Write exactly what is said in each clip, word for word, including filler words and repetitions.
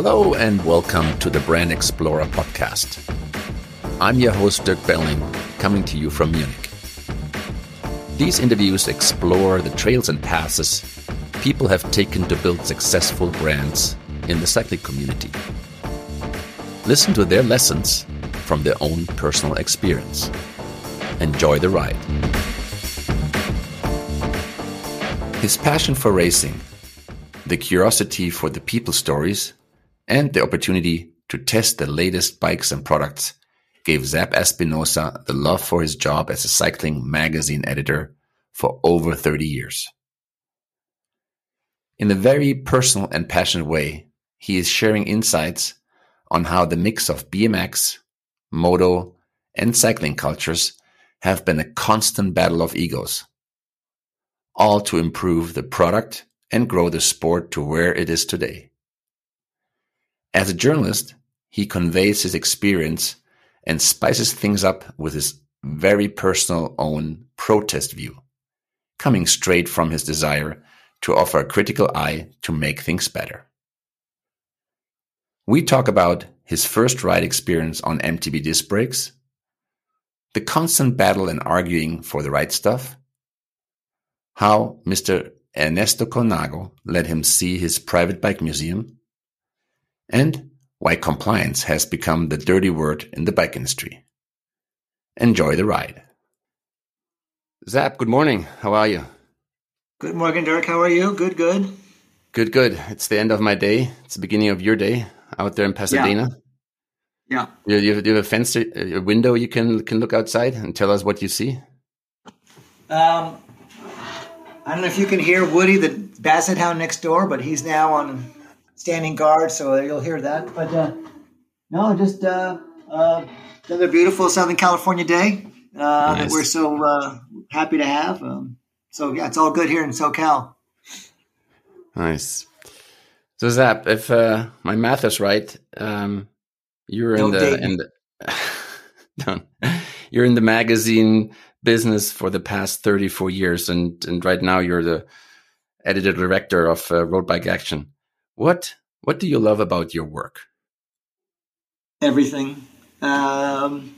Hello and welcome to the Brand Explorer podcast. I'm your host Dirk Belling, coming to you from Munich. These interviews explore the trails and passes people have taken to build successful brands in the cycling community. Listen to their lessons from their own personal experience. Enjoy the ride. His passion for racing, the curiosity for the people stories, and the opportunity to test the latest bikes and products gave Zap Espinosa the love for his job as a cycling magazine editor for over thirty years. In a very personal and passionate way, he is sharing insights on how the mix of B M X, moto, and cycling cultures have been a constant battle of egos, all to improve the product and grow the sport to where it is today. As a journalist, he conveys his experience and spices things up with his very personal own protest view, coming straight from his desire to offer a critical eye to make things better. We talk about his first ride experience on M T B disc brakes, the constant battle and arguing for the right stuff, how Mister Ernesto Colnago let him see his private bike museum, and why compliance has become the dirty word in the bike industry. Enjoy the ride. Zap, good morning. How are you? Good morning, Dirk. How are you? Good, good. Good, good. It's the end of my day. It's the beginning of your day out there in Pasadena. Yeah. yeah. You, you have a fence, a window you can can look outside and tell us what you see? Um. I don't know if you can hear Woody, the basset hound next door, but he's now on standing guard, so you'll hear that. But uh, no, just uh, uh, another beautiful Southern California day uh, nice. that we're so uh, happy to have. Um, so yeah, it's all good here in SoCal. Nice. So Zap, if uh, my math is right, um, you're in the, in the you're in the magazine business for the past thirty-four years, and and right now you're the editor director of uh, Road Bike Action. What what do you love about your work? Everything. Um,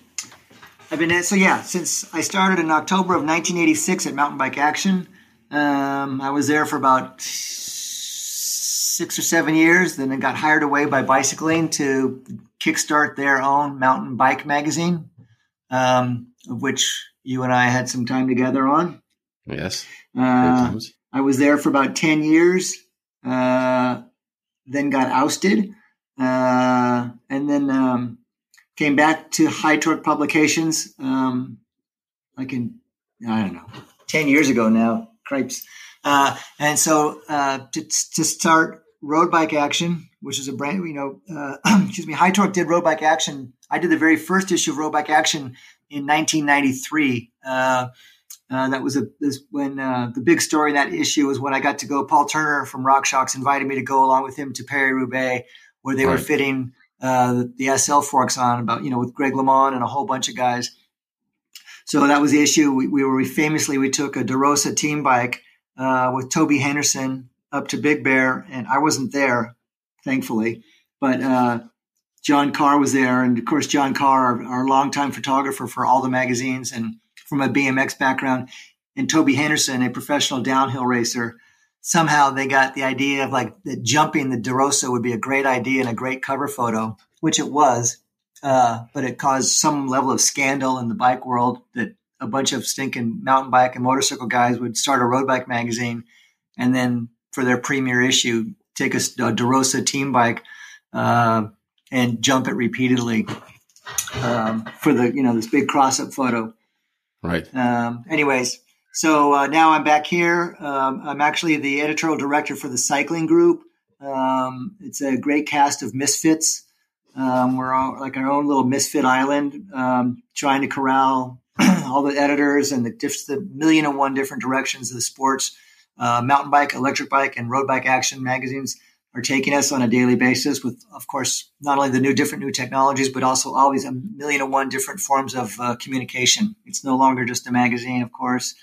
I've been at, so yeah since I started in October of nineteen eighty-six at Mountain Bike Action. Um, I was there for about six or seven years, then I got hired away by Bicycling to kickstart their own mountain bike magazine, um, of which you and I had some time together on. Yes. Uh, I was there for about ten years, uh, then got ousted, uh, and then um, came back to High Torque Publications um, like in, I don't know, ten years ago now, cripes. Uh, and so uh, to, to start Road Bike Action, which is a brand, you know, uh, excuse me, High Torque did Road Bike Action. I did the very first issue of Road Bike Action in nineteen ninety-three, uh, uh, that was a this, when uh, the big story in that issue was when I got to go. Paul Turner from RockShox invited me to go along with him to Paris-Roubaix, where they right. were fitting uh, the S L forks on, about you know with Greg LeMond and a whole bunch of guys. So that was the issue. We, we were we famously we took a DeRosa team bike uh, with Toby Henderson up to Big Bear, and I wasn't there, thankfully, but. Uh, John Carr was there, and of course, John Carr, our, our longtime photographer for all the magazines and from a B M X background, and Toby Henderson, a professional downhill racer. Somehow they got the idea of like that jumping the DeRosa would be a great idea and a great cover photo, which it was, uh, but it caused some level of scandal in the bike world that a bunch of stinking mountain bike and motorcycle guys would start a road bike magazine and then for their premier issue, take a, a DeRosa team bike, uh, and jump it repeatedly um, for the, you know, this big cross-up photo. Right. Um, anyways, so uh, now I'm back here. Um, I'm actually the editorial director for the cycling group. Um, it's a great cast of misfits. Um, we're all like our own little misfit island, um, trying to corral all the editors and the, diff- the million and one different directions of the sports, uh, mountain bike, electric bike, and road bike action magazines are taking us on a daily basis with, of course, not only the new different new technologies, but also always a million and one different forms of uh, communication. It's no longer just a magazine, of course,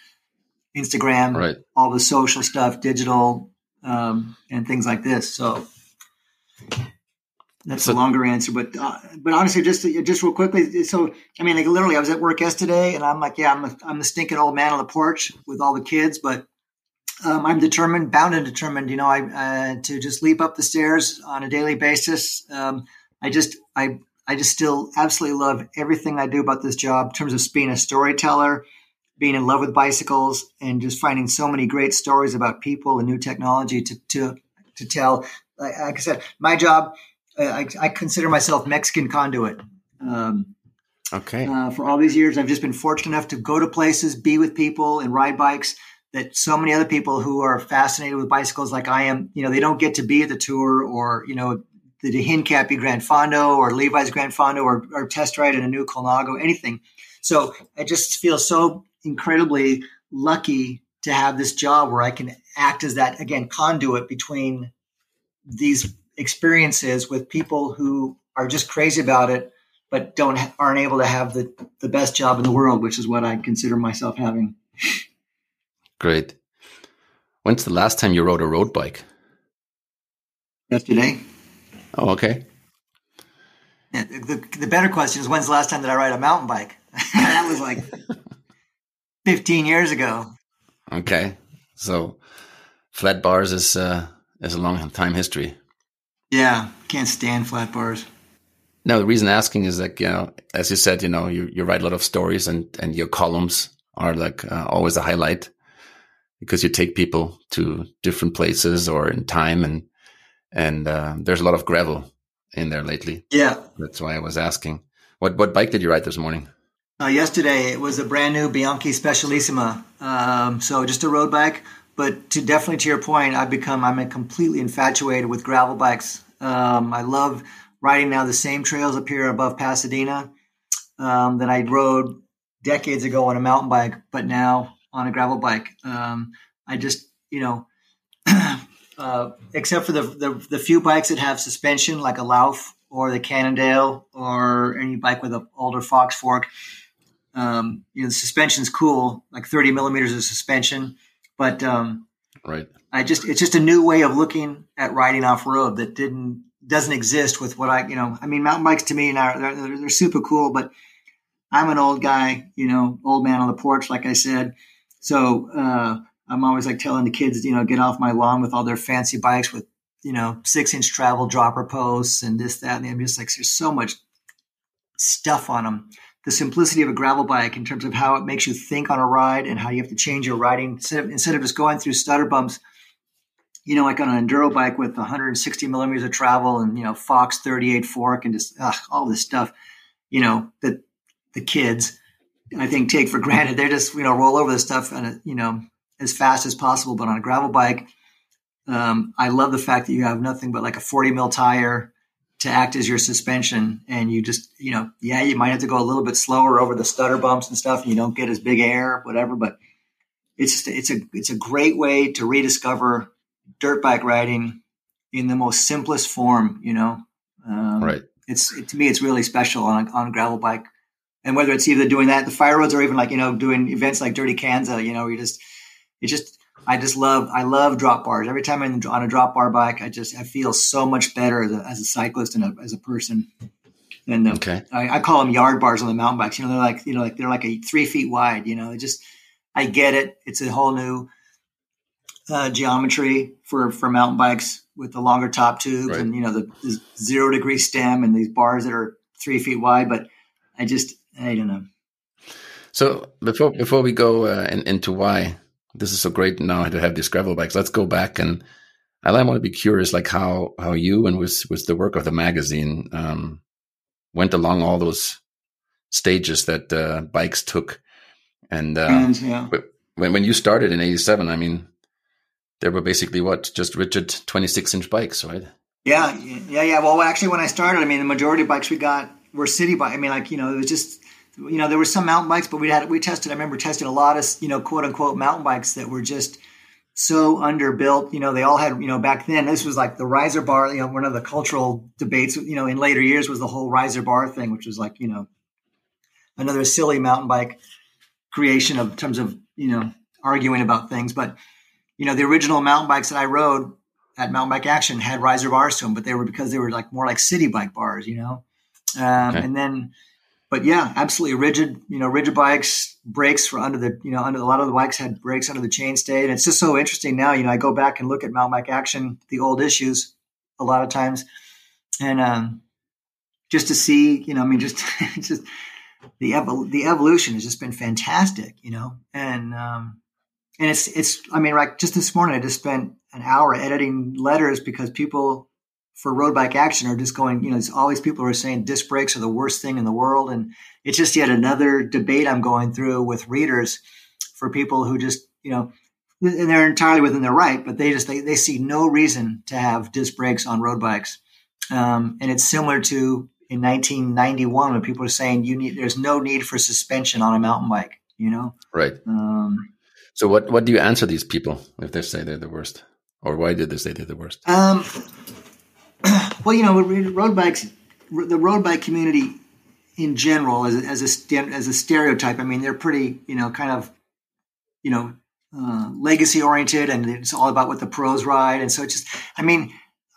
Instagram, right. all the social stuff, digital, um, and things like this. So That's so, a longer answer, but uh, but honestly, just just real quickly. So I mean, like literally, I was at work yesterday, and I'm like, yeah, I'm a, I'm the stinking old man on the porch with all the kids, but um, I'm determined, bound and determined, you know, I uh, to just leap up the stairs on a daily basis. Um, I just I I just still absolutely love everything I do about this job in terms of being a storyteller, being in love with bicycles, and just finding so many great stories about people and new technology to to to tell. Like, like I said, my job. I, I consider myself Mexican conduit. Um, okay. Uh, for all these years, I've just been fortunate enough to go to places, be with people, and ride bikes that so many other people who are fascinated with bicycles like I am, you know, they don't get to be at the Tour or, you know, the Hincappy Grand Fondo or Levi's Grand Fondo or, or test ride in a new Colnago, anything. So I just feel so incredibly lucky to have this job where I can act as that, again, conduit between these experiences with people who are just crazy about it, but don't aren't able to have the, the best job in the world, which is what I consider myself having. Great. When's the last time you rode a road bike? Yesterday. Oh, okay. Yeah, the, the, the better question is, when's the last time that I ride a mountain bike? That was like fifteen years ago. Okay. So flat bars is, uh, is a long time history. Yeah, can't stand flat bars. No, the reason asking is like, you know, as you said, you know, you, you write a lot of stories and, and your columns are like uh, always a highlight because you take people to different places or in time and and uh, there's a lot of gravel in there lately. Yeah. That's why I was asking. What what bike did you ride this morning? Uh, yesterday, it was a brand new Bianchi Specialissima. Um, so just a road bike. But to definitely to your point, I've become, I'm completely infatuated with gravel bikes. Um, I love riding now the same trails up here above Pasadena um, that I rode decades ago on a mountain bike, but now on a gravel bike. Um, I just, you know, uh, except for the, the the few bikes that have suspension, like a Lauf or the Cannondale or any bike with an older Fox fork, um, you know, the suspension's cool, like thirty millimeters of suspension. But um, right, I just—it's just a new way of looking at riding off road that didn't doesn't exist with what I, you know. I mean, mountain bikes to me now they're, they're, they're super cool, but I'm an old guy, you know, old man on the porch, like I said. So uh, I'm always like telling the kids, you know, get off my lawn with all their fancy bikes with, you know, six-inch travel dropper posts and this, that, and I'm just like, there's so much stuff on them. The simplicity of a gravel bike in terms of how it makes you think on a ride and how you have to change your riding instead of, instead of just going through stutter bumps, you know, like on an enduro bike with one hundred sixty millimeters of travel and, you know, Fox thirty-eight fork and just ugh, all this stuff, you know, that the kids, I think, take for granted. They just, you know, roll over this stuff and, you know, as fast as possible. But on a gravel bike, um, I love the fact that you have nothing but like a forty mil tire to act as your suspension, and you just, you know, yeah, you might have to go a little bit slower over the stutter bumps and stuff, and you don't get as big air, whatever, but it's just, it's a, it's a great way to rediscover dirt bike riding in the most simplest form, you know? Um, right. It's, it, to me, it's really special on, on a gravel bike, and whether it's either doing that, the fire roads, or even like, you know, doing events like Dirty Kanza, you know, you just, it just, I just love, I love drop bars. Every time I'm on a drop bar bike, I just, I feel so much better as a, as a cyclist and a, as a person. And uh, okay. I, I call them yard bars on the mountain bikes. You know, they're like, you know, like they're like a three feet wide, you know, it just, I get it. It's a whole new uh, geometry for, for mountain bikes with the longer top tubes right. and, you know, the, the zero degree stem and these bars that are three feet wide. But I just, I don't know. So before, before we go uh, in, into why, this is so great now to have these gravel bikes. Let's go back. And I want to be curious, like how, how you and with, with the work of the magazine um, went along all those stages that uh, bikes took. And, uh, and yeah. when, when you started in eighty-seven, I mean, there were basically what, just rigid twenty-six inch bikes, right? Yeah. Yeah. Yeah. Well, actually when I started, I mean, the majority of bikes we got were city bikes. I mean, like, you know, it was just, you know, there were some mountain bikes, but we had, we tested, I remember testing a lot of, you know, quote unquote mountain bikes that were just so underbuilt. You know, they all had, you know, back then, this was like the riser bar, you know, one of the cultural debates, you know, in later years was the whole riser bar thing, which was like, you know, another silly mountain bike creation of in terms of, you know, arguing about things. But, you know, the original mountain bikes that I rode, at Mountain Bike Action had riser bars to them, but they were because they were like more like city bike bars, you know? Um, okay. And then, but yeah, absolutely rigid, you know, rigid bikes, brakes for under the, you know, under a lot of the bikes had brakes under the chainstay. And it's just so interesting now, you know, I go back and look at Mountain Bike Action, the old issues a lot of times. And, um, just to see, you know, I mean, just, just the, evo- the evolution has just been fantastic, you know? And, um, and it's, it's, I mean, like just this morning, I just spent an hour editing letters because people for Road Bike Action are just going, you know, there's all these people who are saying disc brakes are the worst thing in the world. And it's just yet another debate I'm going through with readers for people who just, you know, and they're entirely within their right, but they just, they, they see no reason to have disc brakes on road bikes. Um, and it's similar to in nineteen ninety-one when people are saying you need, there's no need for suspension on a mountain bike, you know? Right. Um, So what, what do you answer these people if they say they're the worst, or why did they say they're the worst? Um, well, you know, road bikes, the road bike community in general, as a, as a as a stereotype, I mean, they're pretty, you know, kind of, you know, uh, legacy oriented, and it's all about what the pros ride, and so it's just, I mean,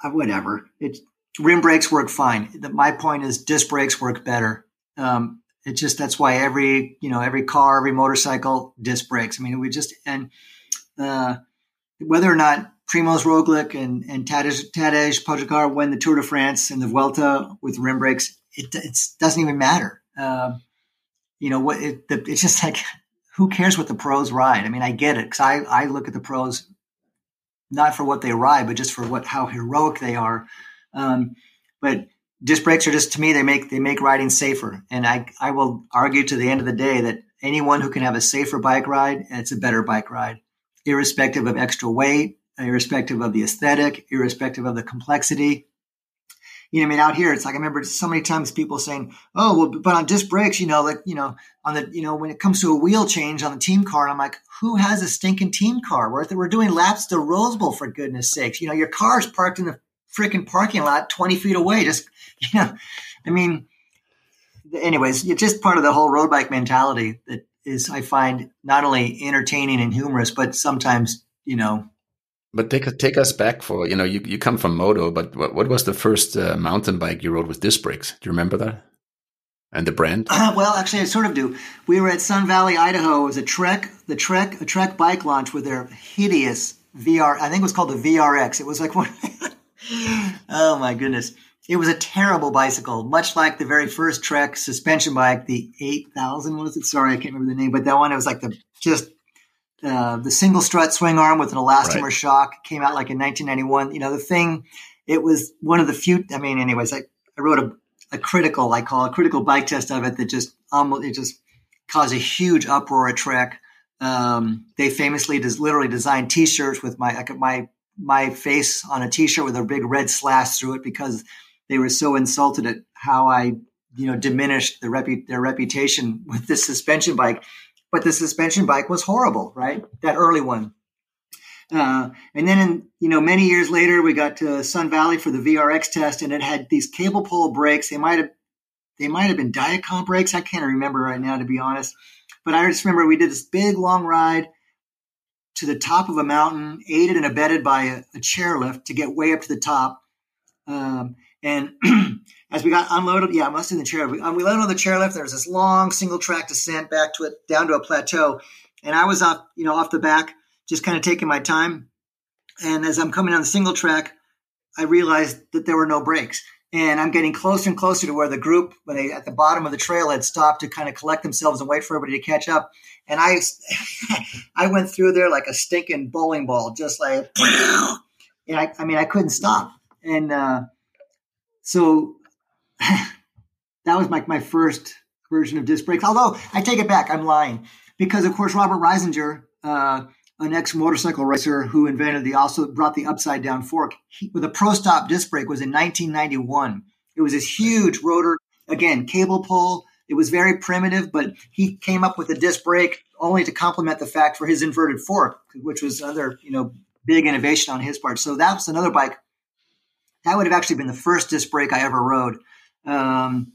whatever. It rim brakes work fine. The, my point is, disc brakes work better. Um, It just, that's why every, you know, every car, every motorcycle, disc brakes. I mean, we just, and uh, whether or not Primož Roglič and, and Tadej, Tadej Pogačar win the Tour de France and the Vuelta with rim brakes, it it's, doesn't even matter. Um, you know, what it, the, it's just like, who cares what the pros ride? I mean, I get it because I, I look at the pros not for what they ride, but just for what how heroic they are. Um, but disc brakes are just, to me, they make, they make riding safer. And I, I will argue to the end of the day that anyone who can have a safer bike ride, it's a better bike ride, irrespective of extra weight, irrespective of the aesthetic, irrespective of the complexity. You know, I mean, out here, it's like, I remember so many times people saying, oh, well, but on disc brakes, you know, like, you know, on the, you know, when it comes to a wheel change on the team car, and I'm like, who has a stinking team car? We're, we're doing laps to Rose Bowl, for goodness sakes. You know, your car's parked in the freaking parking lot twenty feet away. Just, you know, I mean, anyways, it's just part of the whole road bike mentality that is, I find, not only entertaining and humorous, but sometimes, you know. But take take us back for, you know, you, you come from moto, but what, what was the first uh, mountain bike you rode with disc brakes? Do you remember that? And the brand? Uh, well, actually, I sort of do. We were at Sun Valley, Idaho. It was a Trek, the Trek, a Trek bike launch with their hideous V R. I think it was called the V R X. It was like one. Oh my goodness. It was a terrible bicycle, much like the very first Trek suspension bike, the eight thousand, was it? Sorry, I can't remember the name, but that one, it was like the just uh, the single strut swing arm with an elastomer right. shock, came out like in nineteen ninety-one. You know, the thing, it was one of the few, I mean, anyways, I, I wrote a, a critical, I call a critical bike test of it that just, um, it just caused a huge uproar at Trek. Um, they famously just literally designed t-shirts with my, my, my face on a t-shirt with a big red slash through it because they were so insulted at how I, you know, diminished the repu- their reputation with this suspension bike. But the suspension bike was horrible, right? That early one. Uh, and then, in, you know, many years later, we got to Sun Valley for the V R X test, and it had these cable pull brakes. They might have, they might have been Diacom brakes. I can't remember right now, to be honest. But I just remember we did this big long ride to the top of a mountain, aided and abetted by a, a chairlift to get way up to the top. Um, And as we got unloaded, yeah, I must have been in the chair. We, um, we loaded on the chairlift. There was this long single track descent back to it, down to a plateau. And I was off, you know, off the back, just kind of taking my time. And as I'm coming down the single track, I realized that there were no brakes. And I'm getting closer and closer to where the group, when they at the bottom of the trail had stopped to kind of collect themselves and wait for everybody to catch up. And I, I went through there like a stinking bowling ball, just like, and I, I mean, I couldn't stop. And, uh, So that was my, my first version of disc brakes. Although I take it back, I'm lying. Because, of course, Robert Reisinger, uh, an ex-motorcycle racer who invented the also brought the upside-down fork, he, with a pro-stop disc brake, was in nineteen ninety-one. It was this huge rotor, again, cable pull. It was very primitive, but he came up with a disc brake only to complement the fact for his inverted fork, which was another, you know, big innovation on his part. So that was another bike. That would have actually been the first disc brake I ever rode. Um,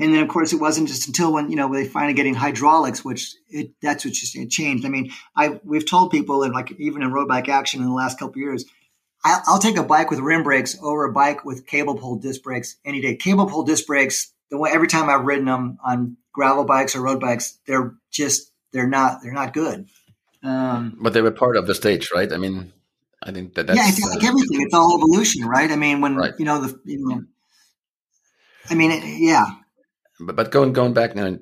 and then, of course, it wasn't just until when, you know, they finally getting hydraulics, which it, that's what just it changed. I mean, I we've told people, and like even in Road Bike Action in the last couple of years, I'll, I'll take a bike with rim brakes over a bike with cable pull disc brakes any day. Cable pull disc brakes, the way, every time I've ridden them on gravel bikes or road bikes, they're just they're not they're not good. Um, but they were part of the stage, right? I mean, I think that that's, yeah, it's like uh, everything. It's all evolution, right? I mean, when right. you know the, you know, I mean, it, yeah. But but going going back now,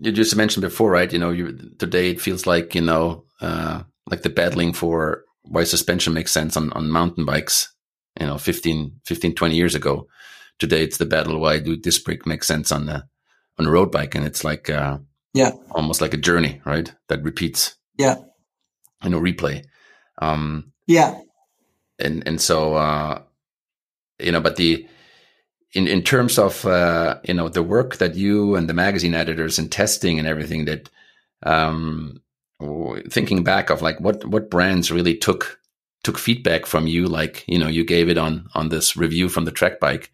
you just mentioned before, right? You know, you today it feels like you know uh, like the battling for why suspension makes sense on, on mountain bikes, you know, fifteen, fifteen, twenty years ago. Today, it's the battle why do disc brake make sense on the on a road bike, and it's like uh, yeah, almost like a journey, right? That repeats, yeah, you know, replay, um, yeah, and and so uh, you know, but the in in terms of uh, you know the work that you and the magazine editors and testing and everything that, um, thinking back of like what what brands really took took feedback from you, like you know you gave it on on this review from the Trek bike.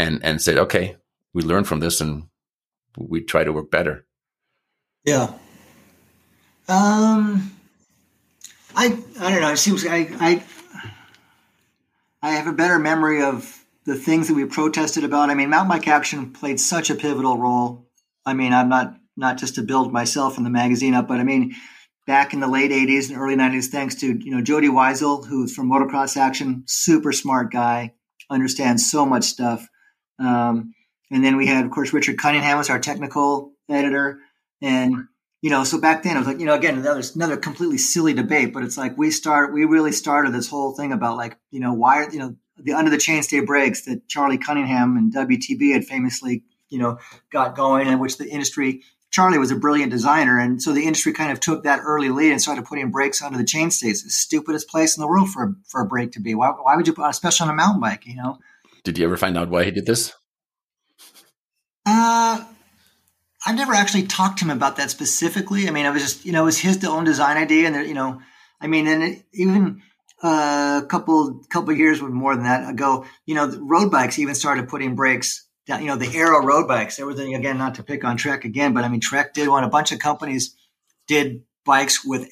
And and said, okay, we learn from this, and we try to work better. Yeah. Um, I I don't know. It seems I I I have a better memory of the things that we protested about. I mean, Mountain Bike Action played such a pivotal role. I mean, I'm not not just to build myself and the magazine up, but I mean, back in the late eighties and early nineties, thanks to you know Jody Weisel, who's from Motocross Action, super smart guy, understands so much stuff. Um, and then we had, of course, Richard Cunningham was our technical editor. And, you know, so back then I was like, you know, again, another, another completely silly debate, but it's like, we start, we really started this whole thing about like, you know, why are, you know, the under the chainstay brakes that Charlie Cunningham and W T B had famously, you know, got going, and which the industry, Charlie was a brilliant designer. And so the industry kind of took that early lead and started putting brakes under the chainstays. It's the stupidest place in the world for, for a brake to be. Why, why would you put, especially on a mountain bike, you know? Did you ever find out why he did this? Uh, I've never actually talked to him about that specifically. I mean, I was just, you know, it was his own design idea. And, there, you know, I mean, and it, even uh, a couple, couple of years more than that ago, you know, the road bikes even started putting brakes. You know, the aero road bikes, there was, again, not to pick on Trek again, but I mean, Trek did one, a bunch of companies did bikes with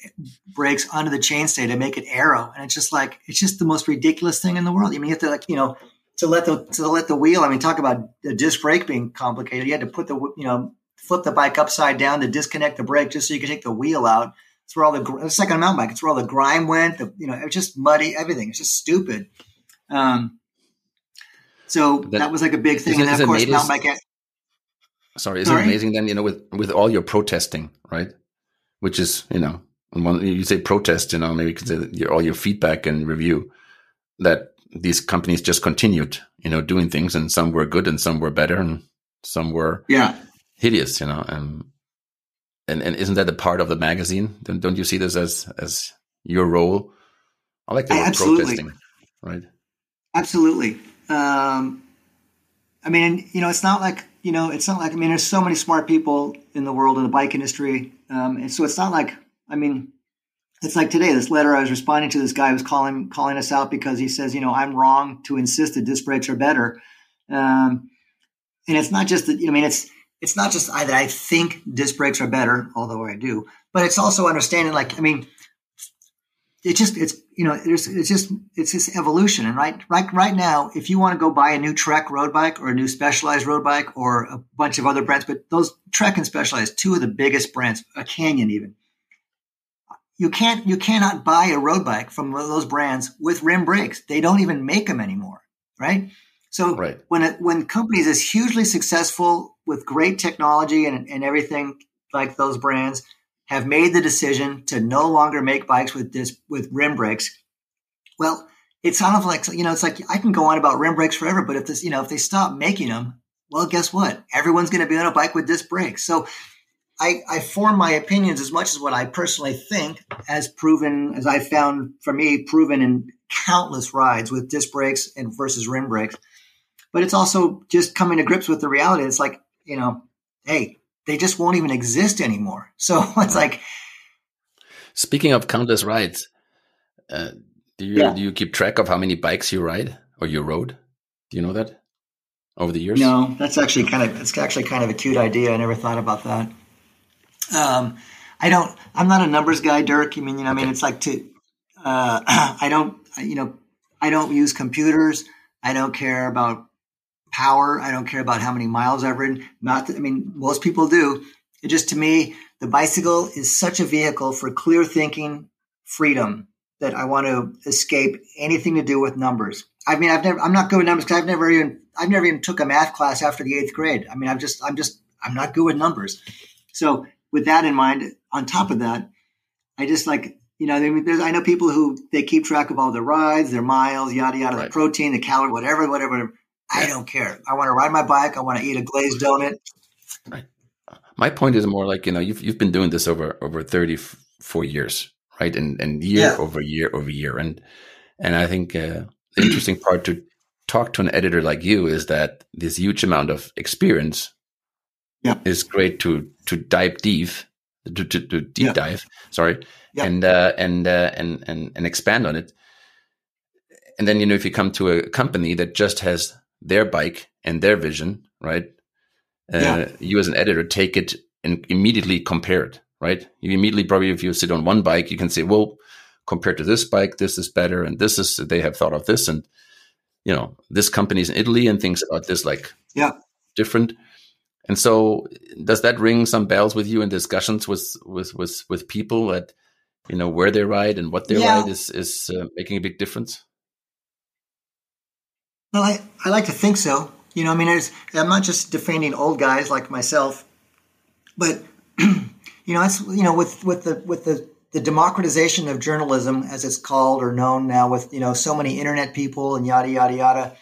brakes under the chainstay to make it aero. And it's just like, it's just the most ridiculous thing in the world. I mean, you have to like, you know, to let the, to let the wheel, I mean, talk about the disc brake being complicated. You had to put the, you know, flip the bike upside down to disconnect the brake just so you could take the wheel out. It's where all the, it's like on a mountain bike, it's where all the grime went, the, you know, it was just muddy, everything. It's just stupid. Um, So that, that was like a big thing. And then, of course, mountain bike action. Sorry, isn't it amazing then, you know, with, with all your protesting, right? Which is, you know, when you say protest, you know, maybe you could say your, all your feedback and review, that these companies just continued, you know, doing things, and some were good and some were better and some were yeah. hideous, you know. And, and and isn't that a part of the magazine? Don't, don't you see this as, as your role? I like the word Absolutely. protesting, right? Absolutely. Um, I mean, you know, it's not like, you know, it's not like, I mean, there's so many smart people in the world in the bike industry. Um, and so it's not like, I mean, it's like today, this letter I was responding to, this guy was calling, calling us out because he says, you know, I'm wrong to insist that disc brakes are better. Um, and it's not just that, I mean, it's, it's not just that I think disc brakes are better, although I do, but it's also understanding, like, I mean, it just, it's, you know, it's, it's just, it's this evolution. And right, right, right now, if you want to go buy a new Trek road bike or a new Specialized road bike or a bunch of other brands, but those Trek and Specialized, two of the biggest brands, a Canyon even, you can't, you cannot buy a road bike from one of those brands with rim brakes. They don't even make them anymore. Right. So right. when, it, when companies is hugely successful with great technology and, and everything like those brands, have made the decision to no longer make bikes with disc, with rim brakes. Well, it's kind of like, you know, it's like I can go on about rim brakes forever, but if this, you know, if they stop making them, well, guess what? Everyone's going to be on a bike with disc brakes. So I, I form my opinions as much as what I personally think, as proven, as I found for me, proven in countless rides with disc brakes and versus rim brakes. But it's also just coming to grips with the reality. It's like, you know, hey, they just won't even exist anymore. So it's like, speaking of countless rides, uh, do you yeah. do you keep track of how many bikes you ride or you rode? Do you know that over the years? No, that's actually kind of it's actually kind of a cute idea. I never thought about that. Um, I don't. I'm not a numbers guy, Dirk. I mean, you know, okay. I mean, it's like to. Uh, I don't. You know, I don't use computers. I don't care about power. I don't care about how many miles I've ridden. Not that, I mean, most people do. It just, to me, the bicycle is such a vehicle for clear thinking, freedom, that I want to escape anything to do with numbers. I mean, I've never, I'm not good with numbers because I've never even, I've never even took a math class after the eighth grade. I mean, I'm just, I'm just, I'm not good with numbers. So with that in mind, on top of that, I just like, you know, I know people who, they keep track of all their rides, their miles, yada, yada, right. The protein, the calorie, whatever, whatever, whatever. Yeah. I don't care. I want to ride my bike. I want to eat a glazed donut. Right. My point is more like, you know, you've, you've been doing this over, over thirty-four years, right? And, and year yeah. over year over year. And, and I think uh, the interesting part to talk to an editor like you is that this huge amount of experience yeah. is great to, to dive deep, to, to, to deep yeah. dive, sorry. Yeah. And, uh, and, uh, and, and, and expand on it. And then, you know, if you come to a company that just has their bike and their vision, right? Uh, yeah. You as an editor take it and immediately compare it, right? You immediately probably, if you sit on one bike, you can say, well, compared to this bike, this is better. And this is, they have thought of this. And, you know, this company's in Italy and thinks about this, like yeah. different. And so does that ring some bells with you in discussions with, with, with, with people that, you know, where they ride and what they yeah. ride is, is uh, making a big difference? Well, I, I like to think so. You know, I mean, I'm not just defending old guys like myself, but you know, it's, you know, with, with the with the, the democratization of journalism, as it's called or known now, with, you know, so many internet people and yada yada yada,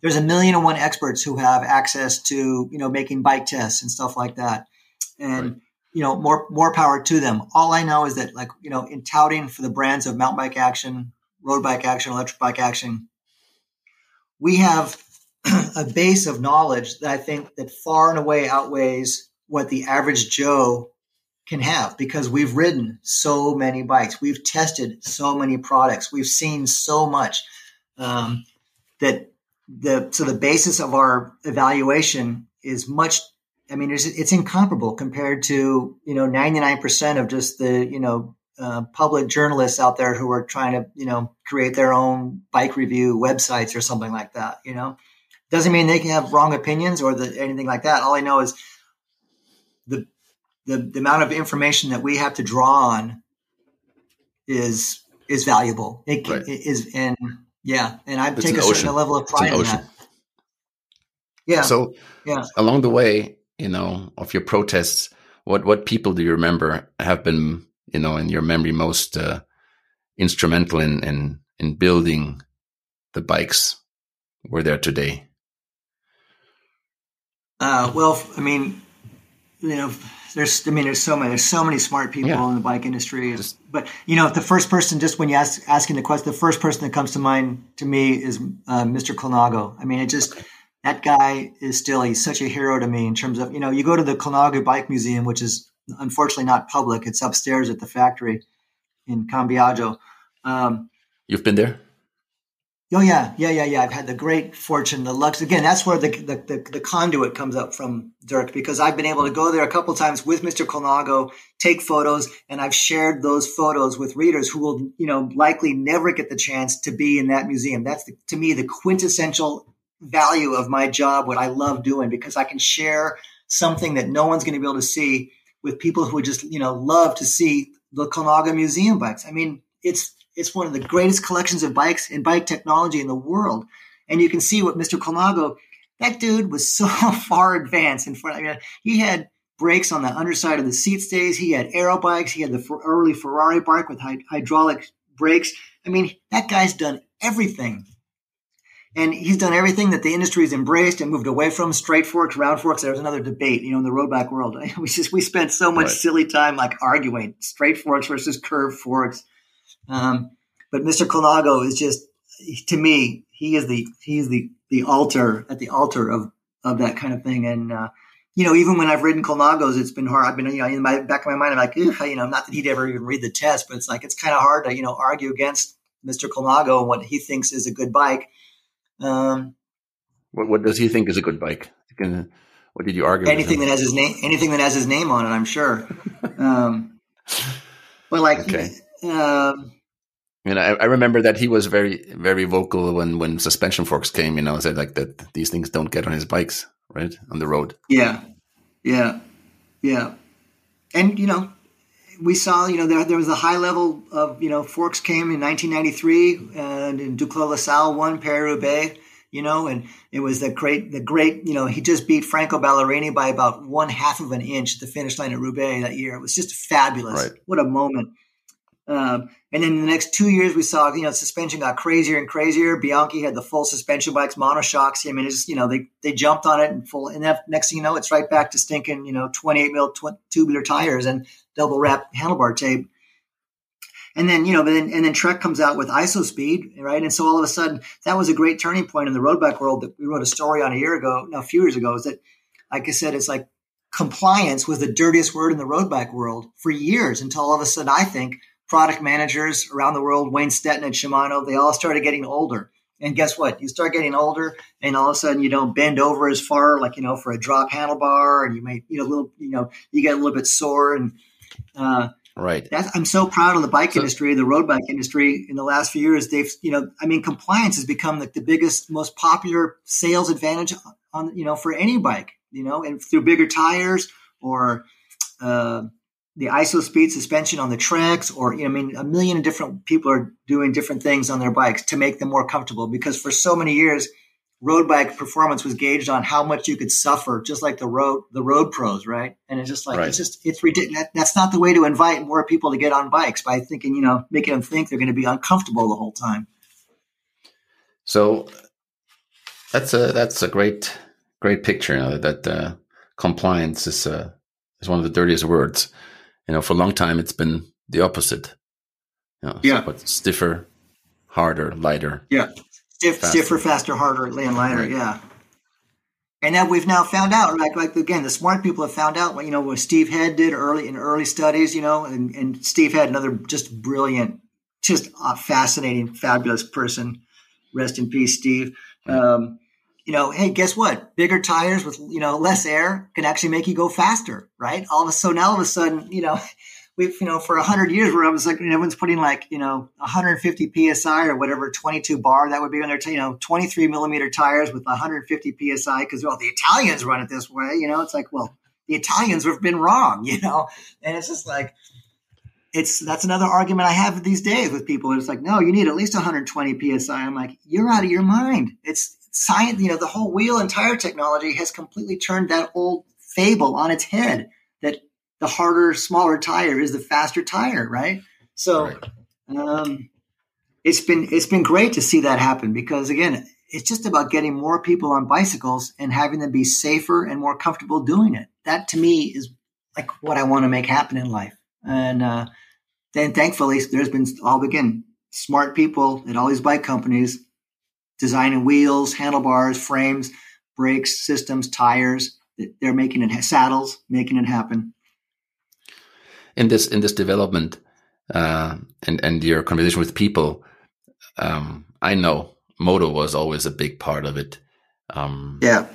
there's a million and one experts who have access to, you know, making bike tests and stuff like that, and right. you know, more more power to them. All I know is that, like, you know, in touting for the brands of Mountain Bike Action, Road Bike Action, Electric Bike Action, we have a base of knowledge that I think that far and away outweighs what the average Joe can have, because we've ridden so many bikes. We've tested so many products. We've seen so much um, that the, so the basis of our evaluation is much, I mean, it's, it's incomparable compared to, you know, ninety-nine percent of just the, you know, uh, public journalists out there who are trying to, you know, create their own bike review websites or something like that, you know? Doesn't mean they can have wrong opinions or the, anything like that. All I know is the, the the amount of information that we have to draw on is is valuable. It, right. it is, and yeah, and I take a certain level of pride in that. Yeah. So yeah. along the way, you know, of your protests, what what people do you remember have been, you know, in your memory most uh, instrumental in, in in building the bikes we're there today? Uh, well, I mean, you know, there's, I mean, there's so many, there's so many smart people yeah. in the bike industry, just, but you know, the first person, just when you ask, asking the question, the first person that comes to mind to me is uh, Mister Colnago. I mean, it just, okay. that guy is still, he's such a hero to me in terms of, you know, you go to the Colnago Bike Museum, which is unfortunately not public. It's upstairs at the factory in Cambiago. Um, You've been there? Oh, yeah, yeah, yeah, yeah. I've had the great fortune, the lux. Again, that's where the the, the, the conduit comes up from, Dirk, because I've been able to go there a couple times with Mister Colnago, take photos, and I've shared those photos with readers who will, you know, likely never get the chance to be in that museum. That's, the, to me, the quintessential value of my job, what I love doing, because I can share something that no one's going to be able to see with people who just, you know, love to see the Colnago Museum bikes. I mean, it's... It's one of the greatest collections of bikes and bike technology in the world. And you can see what Mister Colnago, that dude was so far advanced. In front, I mean, he had brakes on the underside of the seat stays. He had aero bikes. He had the early Ferrari bike with hydraulic brakes. I mean, that guy's done everything. And he's done everything that the industry has embraced and moved away from, straight forks, round forks. There was another debate, you know, in the road bike world. We just, we spent so much right. silly time like arguing straight forks versus curved forks. Um, but Mister Colnago is just, to me, he is the, he's the, the altar at the altar of, of that kind of thing. And, uh, you know, even when I've ridden Colnagos, it's been hard. I've been, you know, in my back of my mind, I'm like, you know, not that he'd ever even read the test, but it's like, it's kind of hard to, you know, argue against Mister Colnago and what he thinks is a good bike. Um, what, what does he think is a good bike? What did you argue? Anything that has his name, anything that has his name on it, I'm sure. um, but like, okay. Um, mean, I, I remember that he was very, very vocal when, when suspension forks came, you know, said like that these things don't get on his bikes, right? On the road. Yeah. Yeah. Yeah. And, you know, we saw, you know, there there was a high level of, you know, forks came in nineteen ninety-three and, and Duclos-LaSalle won Paris-Roubaix, you know, and it was the great, the great, you know, he just beat Franco Ballerini by about one half of an inch at the finish line at Roubaix that year. It was just fabulous. Right. What a moment. Um, and then in the next two years, we saw, you know, suspension got crazier and crazier. Bianchi had the full suspension bikes, monoshocks. I mean, it's just, you know, they, they jumped on it and full. And that, next thing you know, it's right back to stinking, you know, twenty-eight mil tw- tubular tires and double wrap handlebar tape. And then, you know, but then, and then Trek comes out with I S O speed, right? And so all of a sudden, that was a great turning point in the road bike world that we wrote a story on a year ago, no, a few years ago, is that, like I said, it's like compliance was the dirtiest word in the road bike world for years until all of a sudden, I think, product managers around the world, Wayne Stetina and Shimano, they all started getting older. And guess what? You start getting older and all of a sudden you don't bend over as far, like, you know, for a drop handlebar, and you may, you know, a little, you know, you get a little bit sore. And uh, right. That's, I'm so proud of the bike so, industry, the road bike industry in the last few years. They've, you know, I mean, compliance has become like the biggest, most popular sales advantage on, you know, for any bike, you know, and through bigger tires or, uh, the I S O speed suspension on the Treks, or, you know, I mean, a million different people are doing different things on their bikes to make them more comfortable, because for so many years, road bike performance was gauged on how much you could suffer, just like the road, the road pros. Right. And it's just like, right. it's just, it's ridiculous. That, that's not the way to invite more people to get on bikes, by thinking, you know, making them think they're going to be uncomfortable the whole time. So that's a, that's a great, great picture, you know, that, uh, compliance is, uh, is one of the dirtiest words. You know, for a long time, it's been the opposite. You know, yeah. But stiffer, harder, lighter. Yeah. Stiff, faster. Stiffer, faster, harder, and lighter. Right. Yeah. And that we've now found out, like, like again, the smart people have found out, you know, what Steve Head did early in early studies, you know, and, and Steve Head, another just brilliant, just fascinating, fabulous person. Rest in peace, Steve. Right. Um, you know, hey, guess what? Bigger tires with, you know, less air can actually make you go faster, right? All of a sudden, now all of a sudden, you know, we've, you know, for a hundred years where I was like, everyone's putting like, you know, one hundred fifty P S I or whatever, twenty-two bar, that would be on their, you know, twenty-three millimeter tires with one hundred fifty P S I because, well, the Italians run it this way, you know, it's like, well, the Italians have been wrong, you know, and it's just like, It's that's another argument I have these days with people. It's like, no, you need at least one hundred twenty P S I. I'm like, you're out of your mind. It's science. You know, the whole wheel and tire technology has completely turned that old fable on its head, that the harder, smaller tire is the faster tire, right? So right. Um, it's been it's been great to see that happen, because, again, it's just about getting more people on bicycles and having them be safer and more comfortable doing it. That, to me, is like what I want to make happen in life. And uh, then thankfully, there's been all again smart people at all these bike companies designing wheels, handlebars, frames, brakes, systems, tires. They're making it saddles, making it happen. In this in this development uh, and and your conversation with people, um, I know moto was always a big part of it. Um, yeah.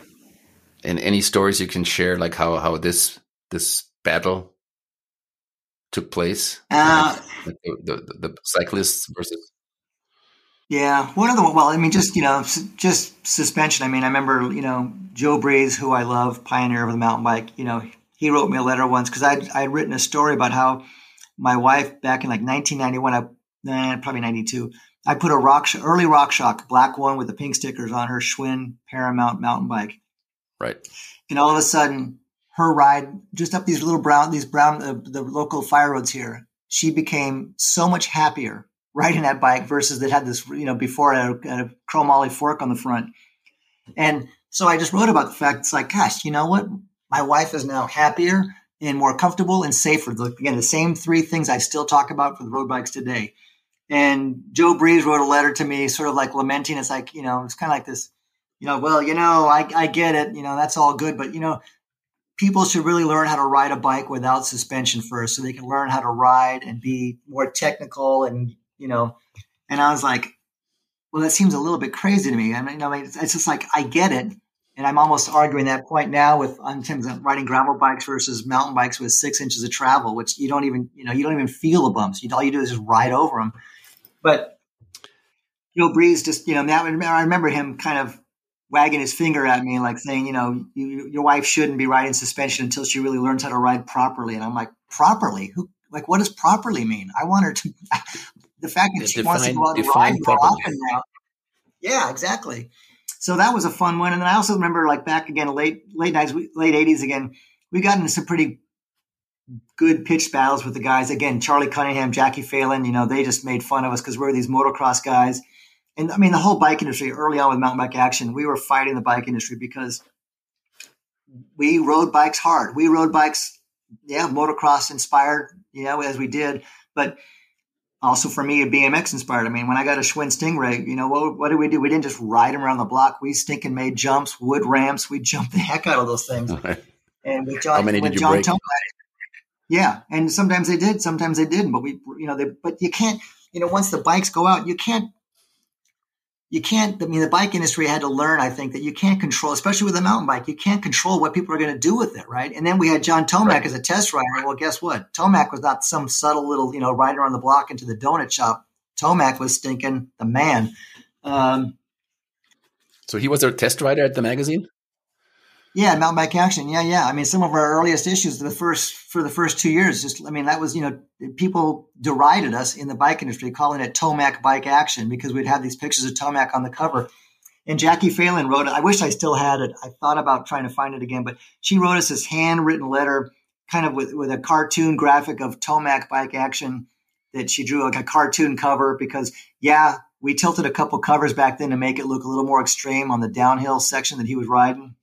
And any stories you can share, like how how this this battle took place, uh, like the, the, the cyclists versus. Yeah. One of the, well, I mean, just, you know, su- just suspension. I mean, I remember, you know, Joe Breeze, who I love, pioneer of the mountain bike, you know, he wrote me a letter once, cause I'd, I'd written a story about how my wife back in like nineteen ninety-one, I, eh, probably ninety-two, I put a rock, early RockShox black one with the pink stickers on her Schwinn Paramount mountain bike. Right. And all of a sudden, her ride just up these little brown, these brown, uh, the local fire roads here, she became so much happier riding that bike versus that had this, you know, before a, a chrome ollie fork on the front. And so I just wrote about the fact, it's like, gosh, you know what? My wife is now happier and more comfortable and safer. Again, the same three things I still talk about for the road bikes today. And Joe Breeze wrote a letter to me sort of like lamenting. It's like, you know, it's kind of like this, you know, well, you know, I, I get it. You know, that's all good. But, you know, people should really learn how to ride a bike without suspension first, so they can learn how to ride and be more technical. And, you know, and I was like, well, that seems a little bit crazy to me. I mean, I mean, it's just like, I get it. And I'm almost arguing that point now with in terms of riding gravel bikes versus mountain bikes with six inches of travel, which you don't even, you know, you don't even feel the bumps. You, all you do is just ride over them. But Joe Breeze just, you know, I remember him kind of wagging his finger at me, like saying, you know, you, your wife shouldn't be riding suspension until she really learns how to ride properly. And I'm like, properly? Who? Like, what does properly mean? I want her to – the fact that define, she wants to go out and ride more often now. Yeah, exactly. So that was a fun one. And then I also remember, like, back again, late late nights, late eighties again, we got into some pretty good pitched battles with the guys. Again, Charlie Cunningham, Jackie Phelan, you know, they just made fun of us because we were these motocross guys. And, I mean, the whole bike industry early on with Mountain Bike Action, we were fighting the bike industry because we rode bikes hard. We rode bikes, yeah, motocross inspired, you know, as we did. But also for me, a B M X inspired. I mean, when I got a Schwinn Stingray, you know, what, what did we do? We didn't just ride them around the block. We stinking made jumps, wood ramps. We jumped the heck out of those things. Right. And with John, how many did you John break? Tomac, yeah, and sometimes they did, sometimes they didn't. But we, you know, they, but you can't, you know, once the bikes go out, you can't. You can't, I mean, the bike industry had to learn, I think, that you can't control, especially with a mountain bike, you can't control what people are going to do with it, right? And then we had John Tomac right. as a test rider. Well, guess what? Tomac was not some subtle little, you know, rider on the block into the donut shop. Tomac was stinking the man. Um, so he was our test rider at the magazine? Yeah, Mountain Bike Action. Yeah, yeah. I mean, some of our earliest issues, the first for the first two years, just I mean, that was, you know, people derided us in the bike industry, calling it Tomac Bike Action because we'd have these pictures of Tomac on the cover. And Jackie Phelan wrote it. I wish I still had it. I thought about trying to find it again, but she wrote us this handwritten letter, kind of with, with a cartoon graphic of Tomac Bike Action that she drew, like a cartoon cover, because yeah, we tilted a couple covers back then to make it look a little more extreme on the downhill section that he was riding.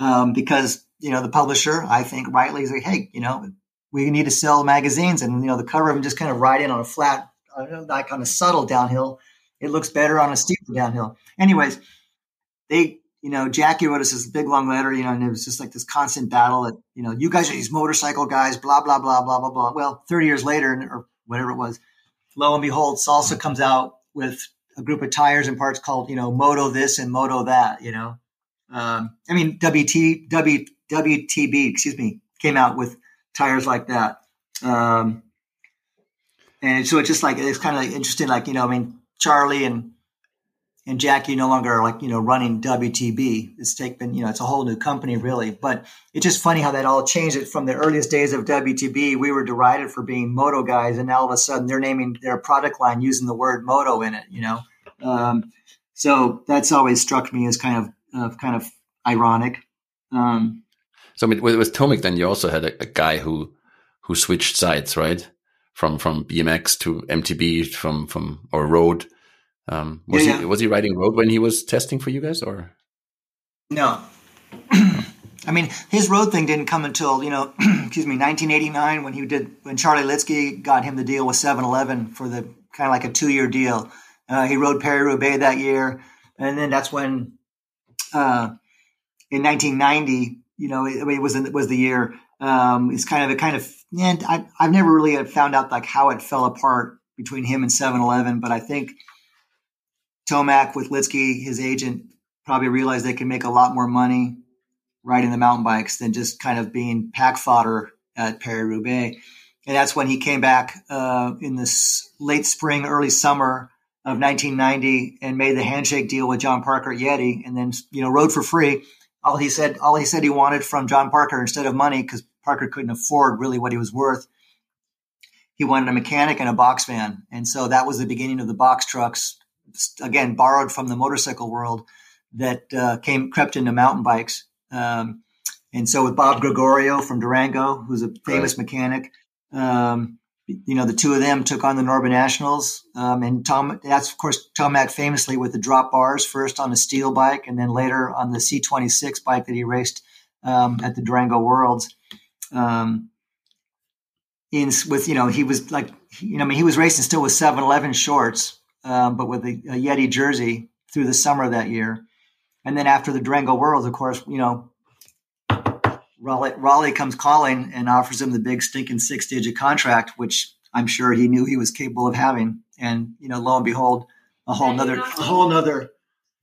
Um, because, you know, the publisher, I think rightly is like, hey, you know, we need to sell magazines and, you know, the cover of them just kind of ride in on a flat, like on a subtle downhill. It looks better on a steeper downhill. Anyways, they, you know, Jackie wrote us this big long letter, you know, and it was just like this constant battle that, you know, you guys are these motorcycle guys, blah, blah, blah, blah, blah, blah. Well, thirty years later or whatever it was, lo and behold, Salsa comes out with a group of tires and parts called, you know, Moto this and Moto that, you know. Um, I mean, W T, W, W T B, excuse me, came out with tires like that. Um, and so it's just like, it's kind of like interesting, like, you know, I mean, Charlie and, and Jackie no longer are like, you know, running W T B. It's taken, you know, it's a whole new company really, but it's just funny how that all changed it from the earliest days of W T B. We were derided for being moto guys. And now all of a sudden they're naming their product line using the word moto in it, you know? Um, so that's always struck me as kind of, Of kind of ironic. Um, so I mean, with, with Tomac, then you also had a, a guy who who switched sides, right? From from B M X to M T B, from from or road. Um, was yeah, he yeah. was he riding road when he was testing for you guys, or no? I mean, his road thing didn't come until you know, excuse me, nineteen eighty-nine when he did when Charlie Litsky got him the deal with seven eleven for the kind of like a two year deal. Uh, he rode Paris-Roubaix that year, and then that's when. Uh, in nineteen ninety, you know, it, it was it was the year. Um, it's kind of a kind of, and I, I've never really found out like how it fell apart between him and seven eleven. But I think Tomac with Litsky, his agent, probably realized they could make a lot more money riding the mountain bikes than just kind of being pack fodder at Paris-Roubaix. And that's when he came back uh, in this late spring, early summer of nineteen ninety and made the handshake deal with John Parker at Yeti and then, you know, rode for free. All he said, all he said he wanted from John Parker instead of money, because Parker couldn't afford really what he was worth. He wanted a mechanic and a box van. And so that was the beginning of the box trucks, again, borrowed from the motorcycle world that uh, came crept into mountain bikes. Um, and so with Bob Gregorio from Durango, who's a famous right. mechanic, um, you know, the two of them took on the Norba Nationals. Um, and Tom, that's of course, Tomac famously with the drop bars first on a steel bike and then later on the C twenty-six bike that he raced um, at the Durango Worlds. Um, in with, you know, he was like, you know, I mean, he was racing still with seven eleven shorts, um, but with a, a Yeti jersey through the summer of that year. And then after the Durango Worlds, of course, you know, Raleigh, Raleigh comes calling and offers him the big stinking six-digit contract, which I'm sure he knew he was capable of having. And, you know, lo and behold, a whole nother, a whole nother,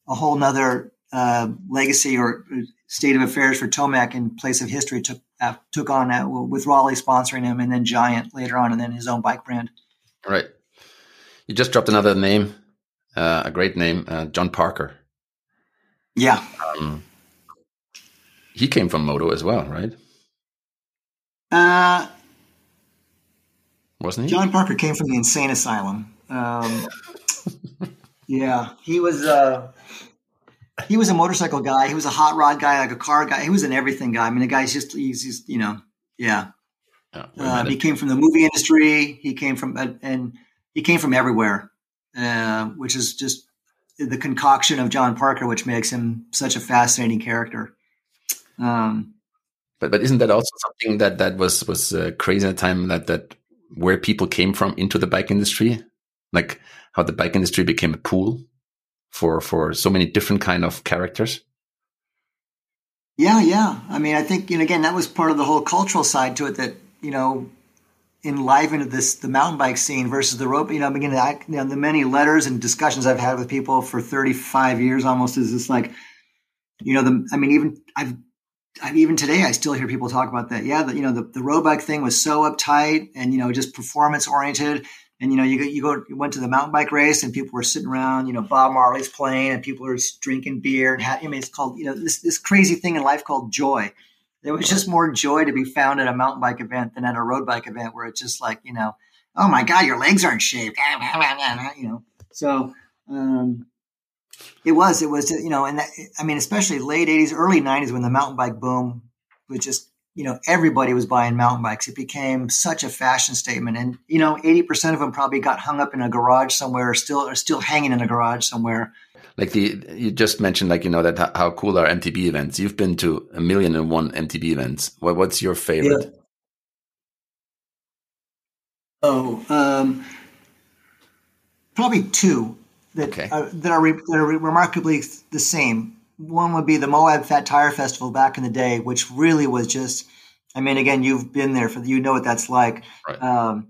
a whole nother uh, legacy or state of affairs for Tomac in place of history took uh, took on that with Raleigh sponsoring him and then Giant later on and then his own bike brand. All right. You just dropped another name, uh, a great name, uh, John Parker. Yeah. Um, he came from moto as well, right? Uh, Wasn't he? John Parker came from the insane asylum. Um, yeah, he was uh, he was a motorcycle guy. He was a hot rod guy, like a car guy. He was an everything guy. I mean, the guy's just, he's just, you know, yeah. Oh, uh, he came from the movie industry. He came from, uh, and he came from everywhere, uh, which is just the concoction of John Parker, which makes him such a fascinating character. Um, but but isn't that also something that that was was uh, crazy at the time, that that where people came from into the bike industry, like how the bike industry became a pool for for so many different kind of characters? Yeah, yeah. I mean, I think, you know, again, that was part of the whole cultural side to it that, you know, enlivened this the mountain bike scene versus the road. You know, again, I, you know, the many letters and discussions I've had with people for thirty-five years almost is just like, you know, the I mean, even I've I, even today, I still hear people talk about that. Yeah, the, you know, the, the road bike thing was so uptight and, you know, just performance oriented. And, you know, you go, you go, you went to the mountain bike race and people were sitting around, you know, Bob Marley's playing and people are drinking beer. And ha- I mean, it's called, you know, this, this crazy thing in life called joy. There was just more joy to be found at a mountain bike event than at a road bike event where it's just like, you know, oh my God, your legs aren't shaved, you know? So, um, It was, it was, you know, and that, I mean, especially late eighties, early nineties, when the mountain bike boom was just, you know, everybody was buying mountain bikes. It became such a fashion statement. And, you know, eighty percent of them probably got hung up in a garage somewhere or still are still hanging in a garage somewhere. Like the, you just mentioned, like, you know, that how cool are M T B events. You've been to a million and one M T B events. Well, what's your favorite? Yeah. Oh, um, probably two. That, okay. uh, that are, re- that are re- remarkably the same. One would be the Moab Fat Tire Festival back in the day, which really was just, I mean, again, you've been there, for you know what that's like. Right. Um,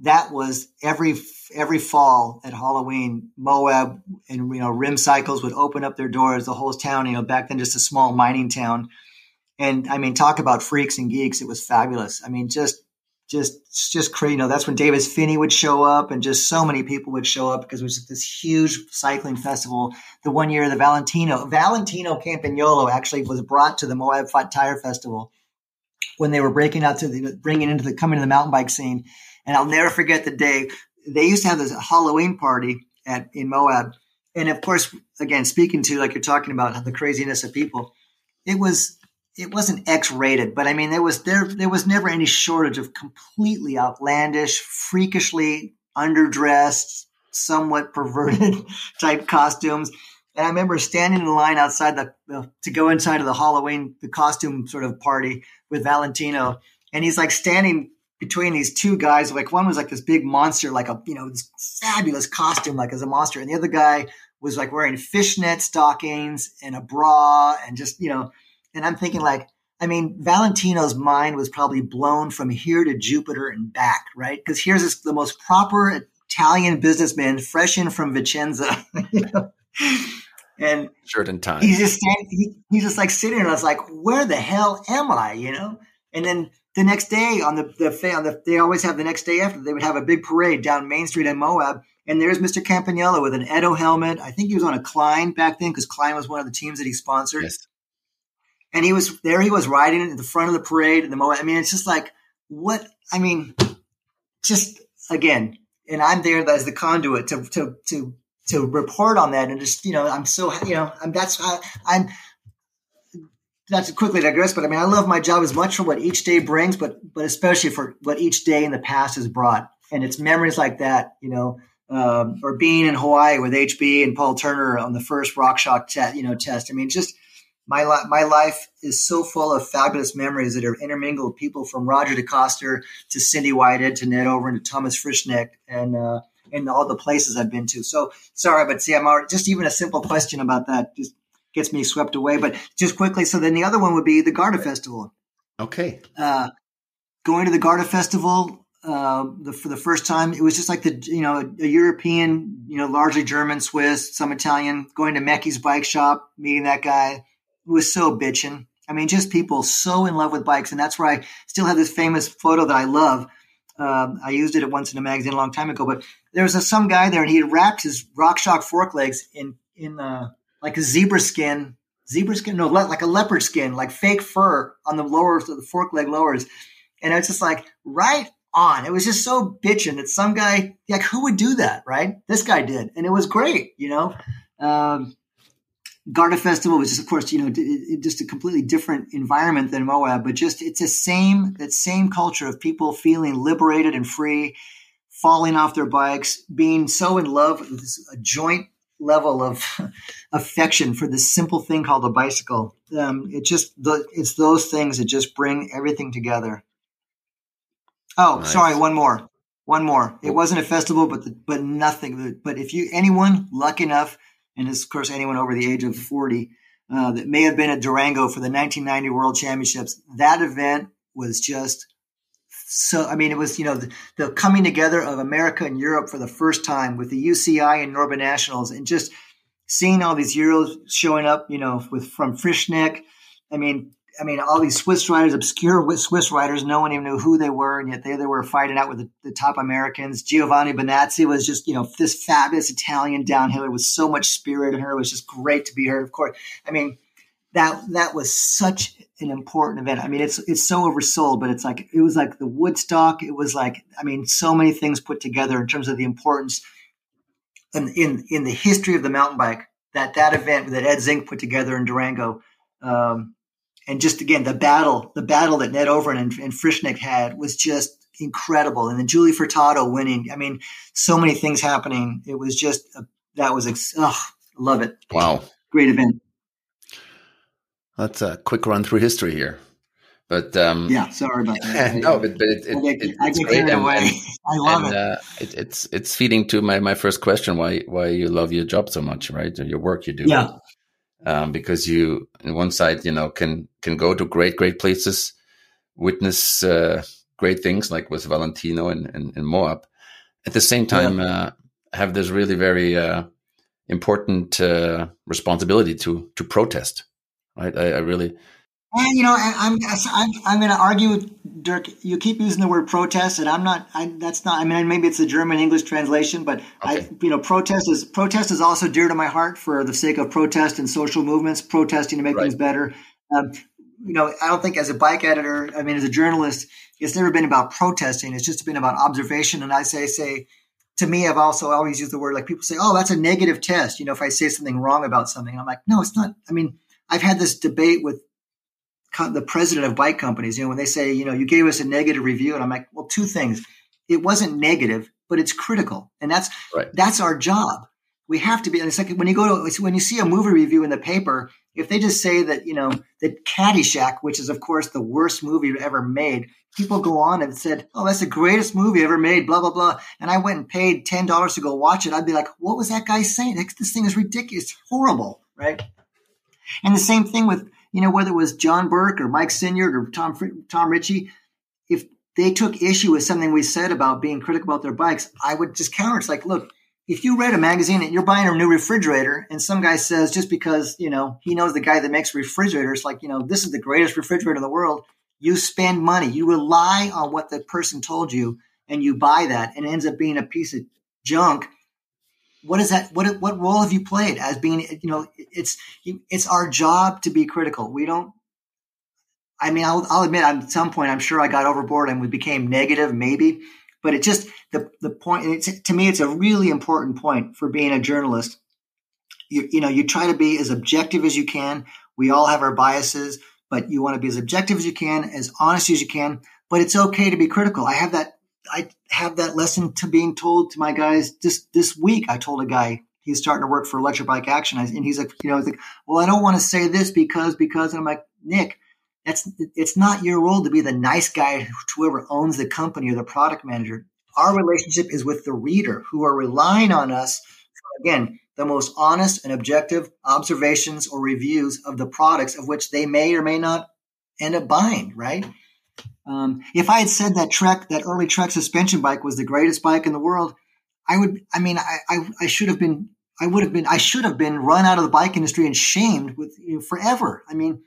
that was every every fall at Halloween, Moab and, you know, Rim Cycles would open up their doors, the whole town, you know, back then just a small mining town. And, I mean, talk about freaks and geeks. It was fabulous. I mean, just Just, just crazy. You know, that's when Davis Finney would show up, and just so many people would show up because it was this huge cycling festival. The one year, the Valentino, Valentino Campagnolo actually was brought to the Moab Fat Tire Festival when they were breaking out to the, bringing into the, coming to the mountain bike scene. And I'll never forget the day they used to have this Halloween party at in Moab. And of course, again, speaking to, like you're talking about, the craziness of people, it was. It wasn't X-rated, but I mean, there was there there was never any shortage of completely outlandish, freakishly underdressed, somewhat perverted type costumes. And I remember standing in line outside the, the to go inside of the Halloween the costume sort of party with Valentino, and he's like standing between these two guys. Like one was like this big monster, like a you know this fabulous costume, like as a monster, and the other guy was like wearing fishnet stockings and a bra and just you know. And I'm thinking like, I mean, Valentino's mind was probably blown from here to Jupiter and back, right? Because here's this, the most proper Italian businessman, fresh in from Vicenza, you know? And shirt and tie. He's just standing, he, he's just like sitting, and I was like, "Where the hell am I?" You know. And then the next day on the the, on the they always have the next day after they would have a big parade down Main Street in Moab, and there's Mister Campagnolo with an Edo helmet. I think he was on a Klein back then because Klein was one of the teams that he sponsored. Yes. And he was there. He was riding in the front of the parade, and the moment. I mean, it's just like what I mean. Just again, and I'm there as the conduit to to to to report on that, and just you know, I'm so you know, I'm that's I, I'm. Not to quickly digress, but I mean, I love my job as much for what each day brings, but but especially for what each day in the past has brought, and it's memories like that, you know, um, or being in Hawaii with H B and Paul Turner on the first RockShox, you know, test. I mean, just. My, li- my life is so full of fabulous memories that are intermingled with people from Roger DeCoster to Cindy Whitehead to Ned Overend to Thomas Frischneck and uh, and all the places I've been to. So sorry, but see, I'm already, just even a simple question about that just gets me swept away. But just quickly, so then the other one would be the Garda Festival. Okay. Uh, going to the Garda Festival uh, the, for the first time, it was just like the you know a, a European, you know, largely German, Swiss, some Italian. Going to Mecky's bike shop, meeting that guy. It was so bitching. I mean, just people so in love with bikes. And that's where I still have this famous photo that I love Um, I used it once in a magazine a long time ago, but there was a, some guy there and he wrapped his RockShox fork legs in, in uh, like a zebra skin, zebra skin, no, le- like a leopard skin, like fake fur on the lowers of the fork leg lowers. And I was just like, right on. It was just so bitching that some guy, like, who would do that? Right. This guy did. And it was great. You know, um, Garda Festival was just, of course, you know, just a completely different environment than Moab, but just it's the same, that same culture of people feeling liberated and free, falling off their bikes, being so in love with this, a joint level of affection for this simple thing called a bicycle. Um, it just, the, it's those things that just bring everything together. Oh, nice. Sorry. One more, one more. It wasn't a festival, but, the, but nothing. But if you, anyone lucky enough, and of course, anyone over the age of forty uh, that may have been at Durango for the nineteen ninety World Championships, that event was just so, I mean, it was, you know, the, the coming together of America and Europe for the first time with the U C I and Norba Nationals and just seeing all these Euros showing up, you know, with from Frischneck. I mean, I mean, all these Swiss riders, obscure Swiss riders, no one even knew who they were. And yet they, they were fighting out with the, the top Americans. Giovanni Bonazzi was just, you know, this fabulous Italian downhiller with so much spirit in her. It was just great to be her. Of course, I mean, that, that was such an important event. I mean, it's, it's so oversold, but it's like, it was like the Woodstock. It was like, I mean, so many things put together in terms of the importance in, in, in the history of the mountain bike that, that event that Ed Zink put together in Durango, um, and just, again, the battle, the battle that Ned Overend and, and Frischneck had was just incredible. And then Julie Furtado winning. I mean, so many things happening. It was just, a, that was, ex- oh, love it. Wow. Great event. That's a quick run through history here. But um, yeah, sorry about that. No, but, but it, it, I get, it, it's I great. And, and, I love and, it. Uh, it. It's it's feeding to my, my first question, why why you love your job so much, right? Your work you do. Yeah. Um, because you, on one side, you know, can, can go to great, great places, witness uh, great things like with Valentino and, and, and Moab. At the same time, yeah. uh, have this really very uh, important uh, responsibility to to protest, right? I, I really... And, you know, I, I'm I'm, I'm going to argue with Dirk. You keep using the word protest, and I'm not. I, that's not. I mean, maybe it's a German-English translation, but okay. I, you know, protest is protest is also dear to my heart for the sake of protest and social movements, protesting to make right. things better. Um, you know, I don't think as a bike editor, I mean, as a journalist, it's never been about protesting. It's just been about observation. And I say, say to me, I've also always used the word, like people say, "Oh, that's a negative test." You know, if I say something wrong about something, I'm like, "No, it's not." I mean, I've had this debate with the president of bike companies, you know, when they say, you know, you gave us a negative review, and I'm like, well, two things. It wasn't negative, but it's critical. And that's, right. that's our job. We have to be, and it's like when you go to, when you see a movie review in the paper, if they just say that, you know, that Caddyshack, which is of course the worst movie ever made, people go on and said, "Oh, that's the greatest movie ever made, blah, blah, blah." And I went and paid ten dollars to go watch it. I'd be like, what was that guy saying? This thing is ridiculous. It's horrible. Right. And the same thing with, you know, whether it was John Burke or Mike Sinyard or Tom Tom Ritchie, if they took issue with something we said about being critical about their bikes, I would just counter. It's like, look, if you read a magazine and you're buying a new refrigerator and some guy says just because, you know, he knows the guy that makes refrigerators, like, you know, this is the greatest refrigerator in the world, you spend money. You rely on what the person told you and you buy that and it ends up being a piece of junk. What is that? What what role have you played as being, you know, it's it's our job to be critical. We don't, I mean, I'll, I'll admit at some point, I'm sure I got overboard and we became negative maybe, but it just, the, the point, it's, to me, it's a really important point for being a journalist. You, you know, you try to be as objective as you can. We all have our biases, but you want to be as objective as you can, as honest as you can, but it's okay to be critical. I have that. I have that lesson to being told to my guys just this week. I told a guy he's starting to work for Electric Bike Action, and he's like, you know, he's like, well, I don't want to say this because because. And I'm like, Nick, that's it's not your role to be the nice guy to whoever owns the company or the product manager. Our relationship is with the reader who are relying on us for, again, the most honest and objective observations or reviews of the products of which they may or may not end up buying, right? Um, if I had said that Trek, that early Trek suspension bike was the greatest bike in the world, I would, I mean, I, I, I should have been, I would have been, I should have been run out of the bike industry and shamed with you know, forever. I mean,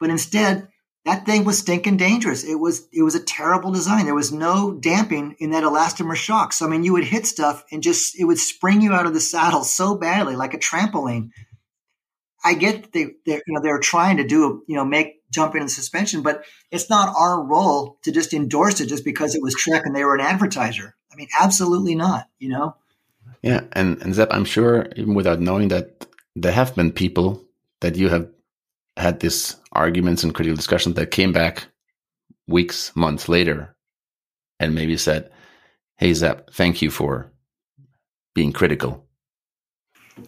but instead That thing was stinking dangerous. It was it was a terrible design. There was no damping in that elastomer shock. So, I mean, you would hit stuff and just it would spring you out of the saddle so badly, like a trampoline. I get they they you know they're trying to do you know make jumping and suspension, but it's not our role to just endorse it just because it was Trek and they were an advertiser. I mean, absolutely not. You know. Yeah, and and Zap, I'm sure even without knowing that there have been people that you have had these arguments and critical discussions that came back weeks, months later and maybe said, hey, Zap, thank you for being critical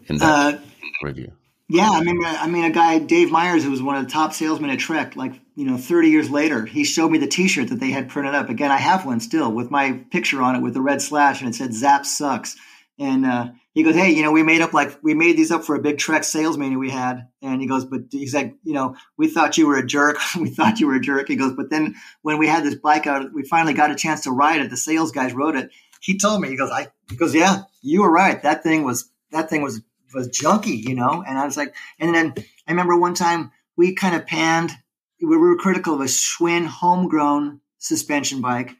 in that uh, review. Yeah, I remember, I mean, a guy, Dave Myers, who was one of the top salesmen at Trek, like, you know, thirty years later, he showed me the T-shirt that they had printed up. Again, I have one still with my picture on it with the red slash, and it said, Zap sucks. And uh, he goes, hey, you know, we made up like we made these up for a big Trek sales meeting we had. And he goes, but he's like, you know, we thought you were a jerk. we thought you were a jerk. He goes, but then when we had this bike out, we finally got a chance to ride it. The sales guys rode it. He told me, he goes, I, he goes, yeah, you were right. That thing was that thing was was junky, you know. And I was like, and then I remember one time we kind of panned. We were critical of a Schwinn homegrown suspension bike,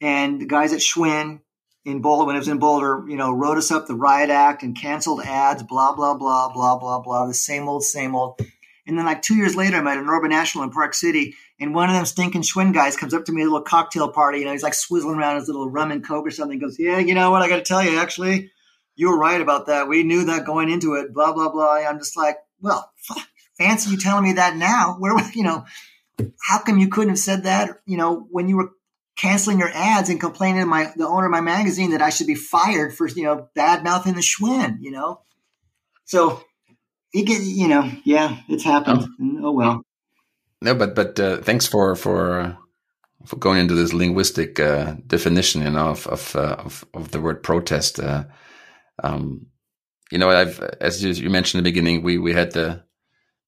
and the guys at Schwinn. In Boulder, when it was in Boulder, you know, wrote us up the riot act and canceled ads, blah, blah, blah, blah, blah, blah, the same old, same old. And then like two years later, I'm at a Norba National in Park City, and one of them stinking Schwinn guys comes up to me at a little cocktail party, you know, he's like swizzling around his little rum and Coke or something, he goes, yeah, you know what, I got to tell you, actually, you were right about that. We knew that going into it, blah, blah, blah. I'm just like, well, fancy you telling me that now. Where, you know, how come you couldn't have said that, you know, when you were canceling your ads and complaining to my the owner of my magazine that I should be fired for, you know, bad mouthing the Schwinn, you know? So it gets, you know, yeah, it's happened. Oh, oh well. No, but, but, uh, thanks for, for, uh, for going into this linguistic, uh, definition, you know, of, of, uh, of, of the word protest. Uh, um, you know, I've, as you mentioned in the beginning, we, we had the,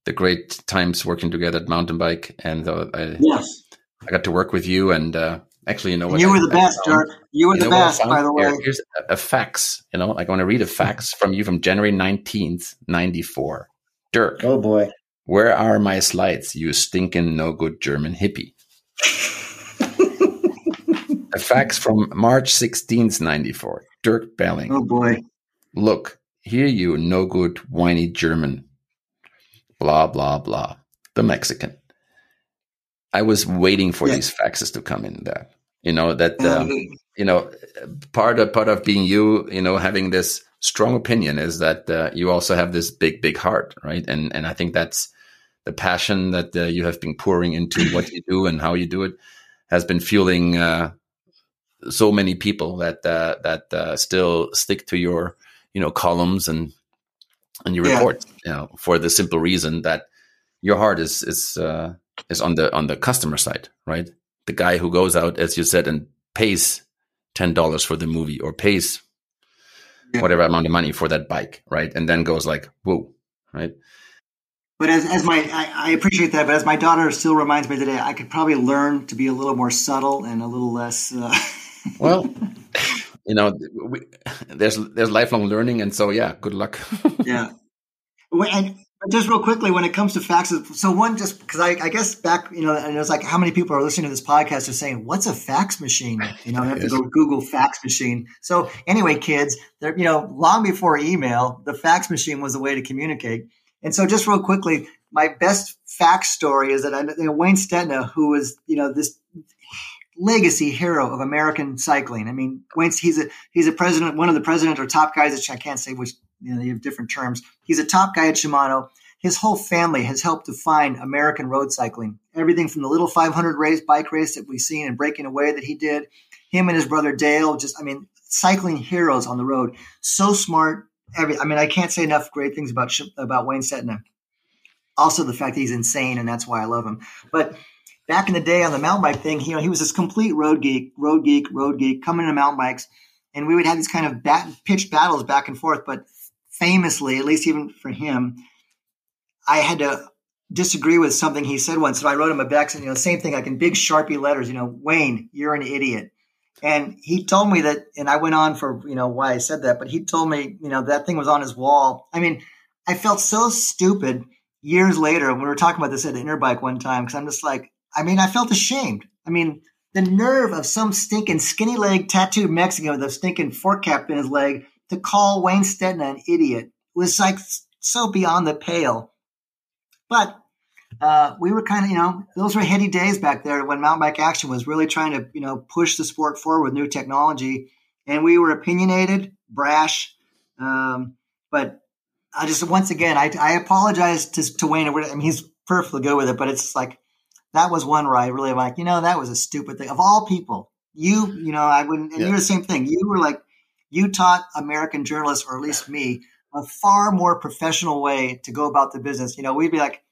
the great times working together at Mountain Bike, and uh, I, yes. I got to work with you, and, uh, actually, you know what? You were the best, Dirk. You were the best, by the way. Here's a, a fax. You know, like I want to read a fax from you from January nineteenth, ninety-four. Dirk. Oh, boy. Where are my slides, you stinking no-good German hippie? A fax from March sixteenth, ninety-four. Dirk Belling. Oh, boy. Look, here you no-good whiny German. Blah, blah, blah. The Mexican. I was waiting for yeah. these faxes to come in there, you know, that, um, you know, part of, part of being you, you know, having this strong opinion is that uh, you also have this big, big heart. Right. And, and I think that's the passion that uh, you have been pouring into what you do and how you do it has been fueling uh, so many people that, uh, that uh, still stick to your, you know, columns and, and your yeah. reports, you know, for the simple reason that your heart is, is, uh, is on the on the customer side, right? The guy who goes out, as you said, and pays ten dollars for the movie or pays yeah. whatever amount of money for that bike, right? And then goes like, whoa, right? But as, as my, I, I appreciate that, but as my daughter still reminds me today, I could probably learn to be a little more subtle and a little less... Uh... well, you know, we, there's there's lifelong learning, and so, yeah, good luck. yeah. Well, and, Just real quickly, when it comes to faxes, so one just because I, I guess back, you know, and it was like how many people are listening to this podcast are saying, "What's a fax machine?" You know, I have to go Google fax machine. So anyway, kids, they're you know, long before email, the fax machine was the way to communicate. And so, just real quickly, my best fax story is that I you know, Wayne Stetina, who was you know this legacy hero of American cycling. I mean, Wayne, he's a he's a president, one of the president or top guys that I can't say which. You know, they have different terms. He's a top guy at Shimano. His whole family has helped define American road cycling. Everything from the little five hundred race bike race that we've seen and Breaking Away that he did. Him and his brother Dale, just, I mean, cycling heroes on the road. So smart. Every, I mean, I can't say enough great things about, about Wayne Stetina. Also the fact that he's insane, and that's why I love him. But back in the day on the mountain bike thing, you know, he was this complete road geek, road geek, road geek, coming to mountain bikes. And we would have these kind of bat, pitched battles back and forth, but famously, at least even for him, I had to disagree with something he said once. So I wrote him a back, you know, same thing, like in big Sharpie letters, you know, Wayne, you're an idiot. And he told me that, and I went on for, you know, why I said that, but he told me, you know, that thing was on his wall. I mean, I felt so stupid years later when we were talking about this at Interbike one time, because I'm just like, I mean, I felt ashamed. I mean, the nerve of some stinking skinny leg tattooed Mexican with a stinking fork cap in his leg to call Wayne Stetina an idiot was like so beyond the pale. But uh, we were kind of, you know, those were heady days back there when Mountain Bike Action was really trying to, you know, push the sport forward with new technology. And we were opinionated, brash. Um, but I just, once again, I, I apologize to, to Wayne. I mean, he's perfectly good with it, but it's like, that was one where I really like, you know, that was a stupid thing. Of all people, you, you know, I wouldn't, and yeah. You're the same thing. You were like, you taught American journalists, or at least me, a far more professional way to go about the business. You know, we'd be like,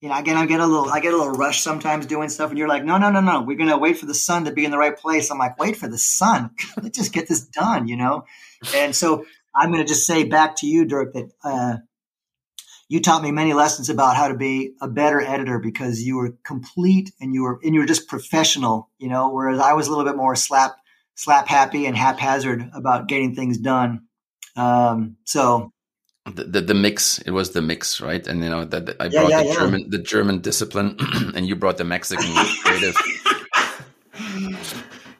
you know, again, I get a little, I get a little rush sometimes doing stuff, and you're like, no, no, no, no, we're going to wait for the sun to be in the right place. I'm like, wait for the sun. Let's just get this done, you know? And so I'm going to just say back to you, Dirk, that, uh, you taught me many lessons about how to be a better editor because you were complete and you were and you were just professional, you know, whereas I was a little bit more slap slap happy and haphazard about getting things done. Um, so the, the the mix, it was the mix, right? And you know that, that I brought yeah, yeah, the yeah. German the German discipline, and you brought the Mexican creative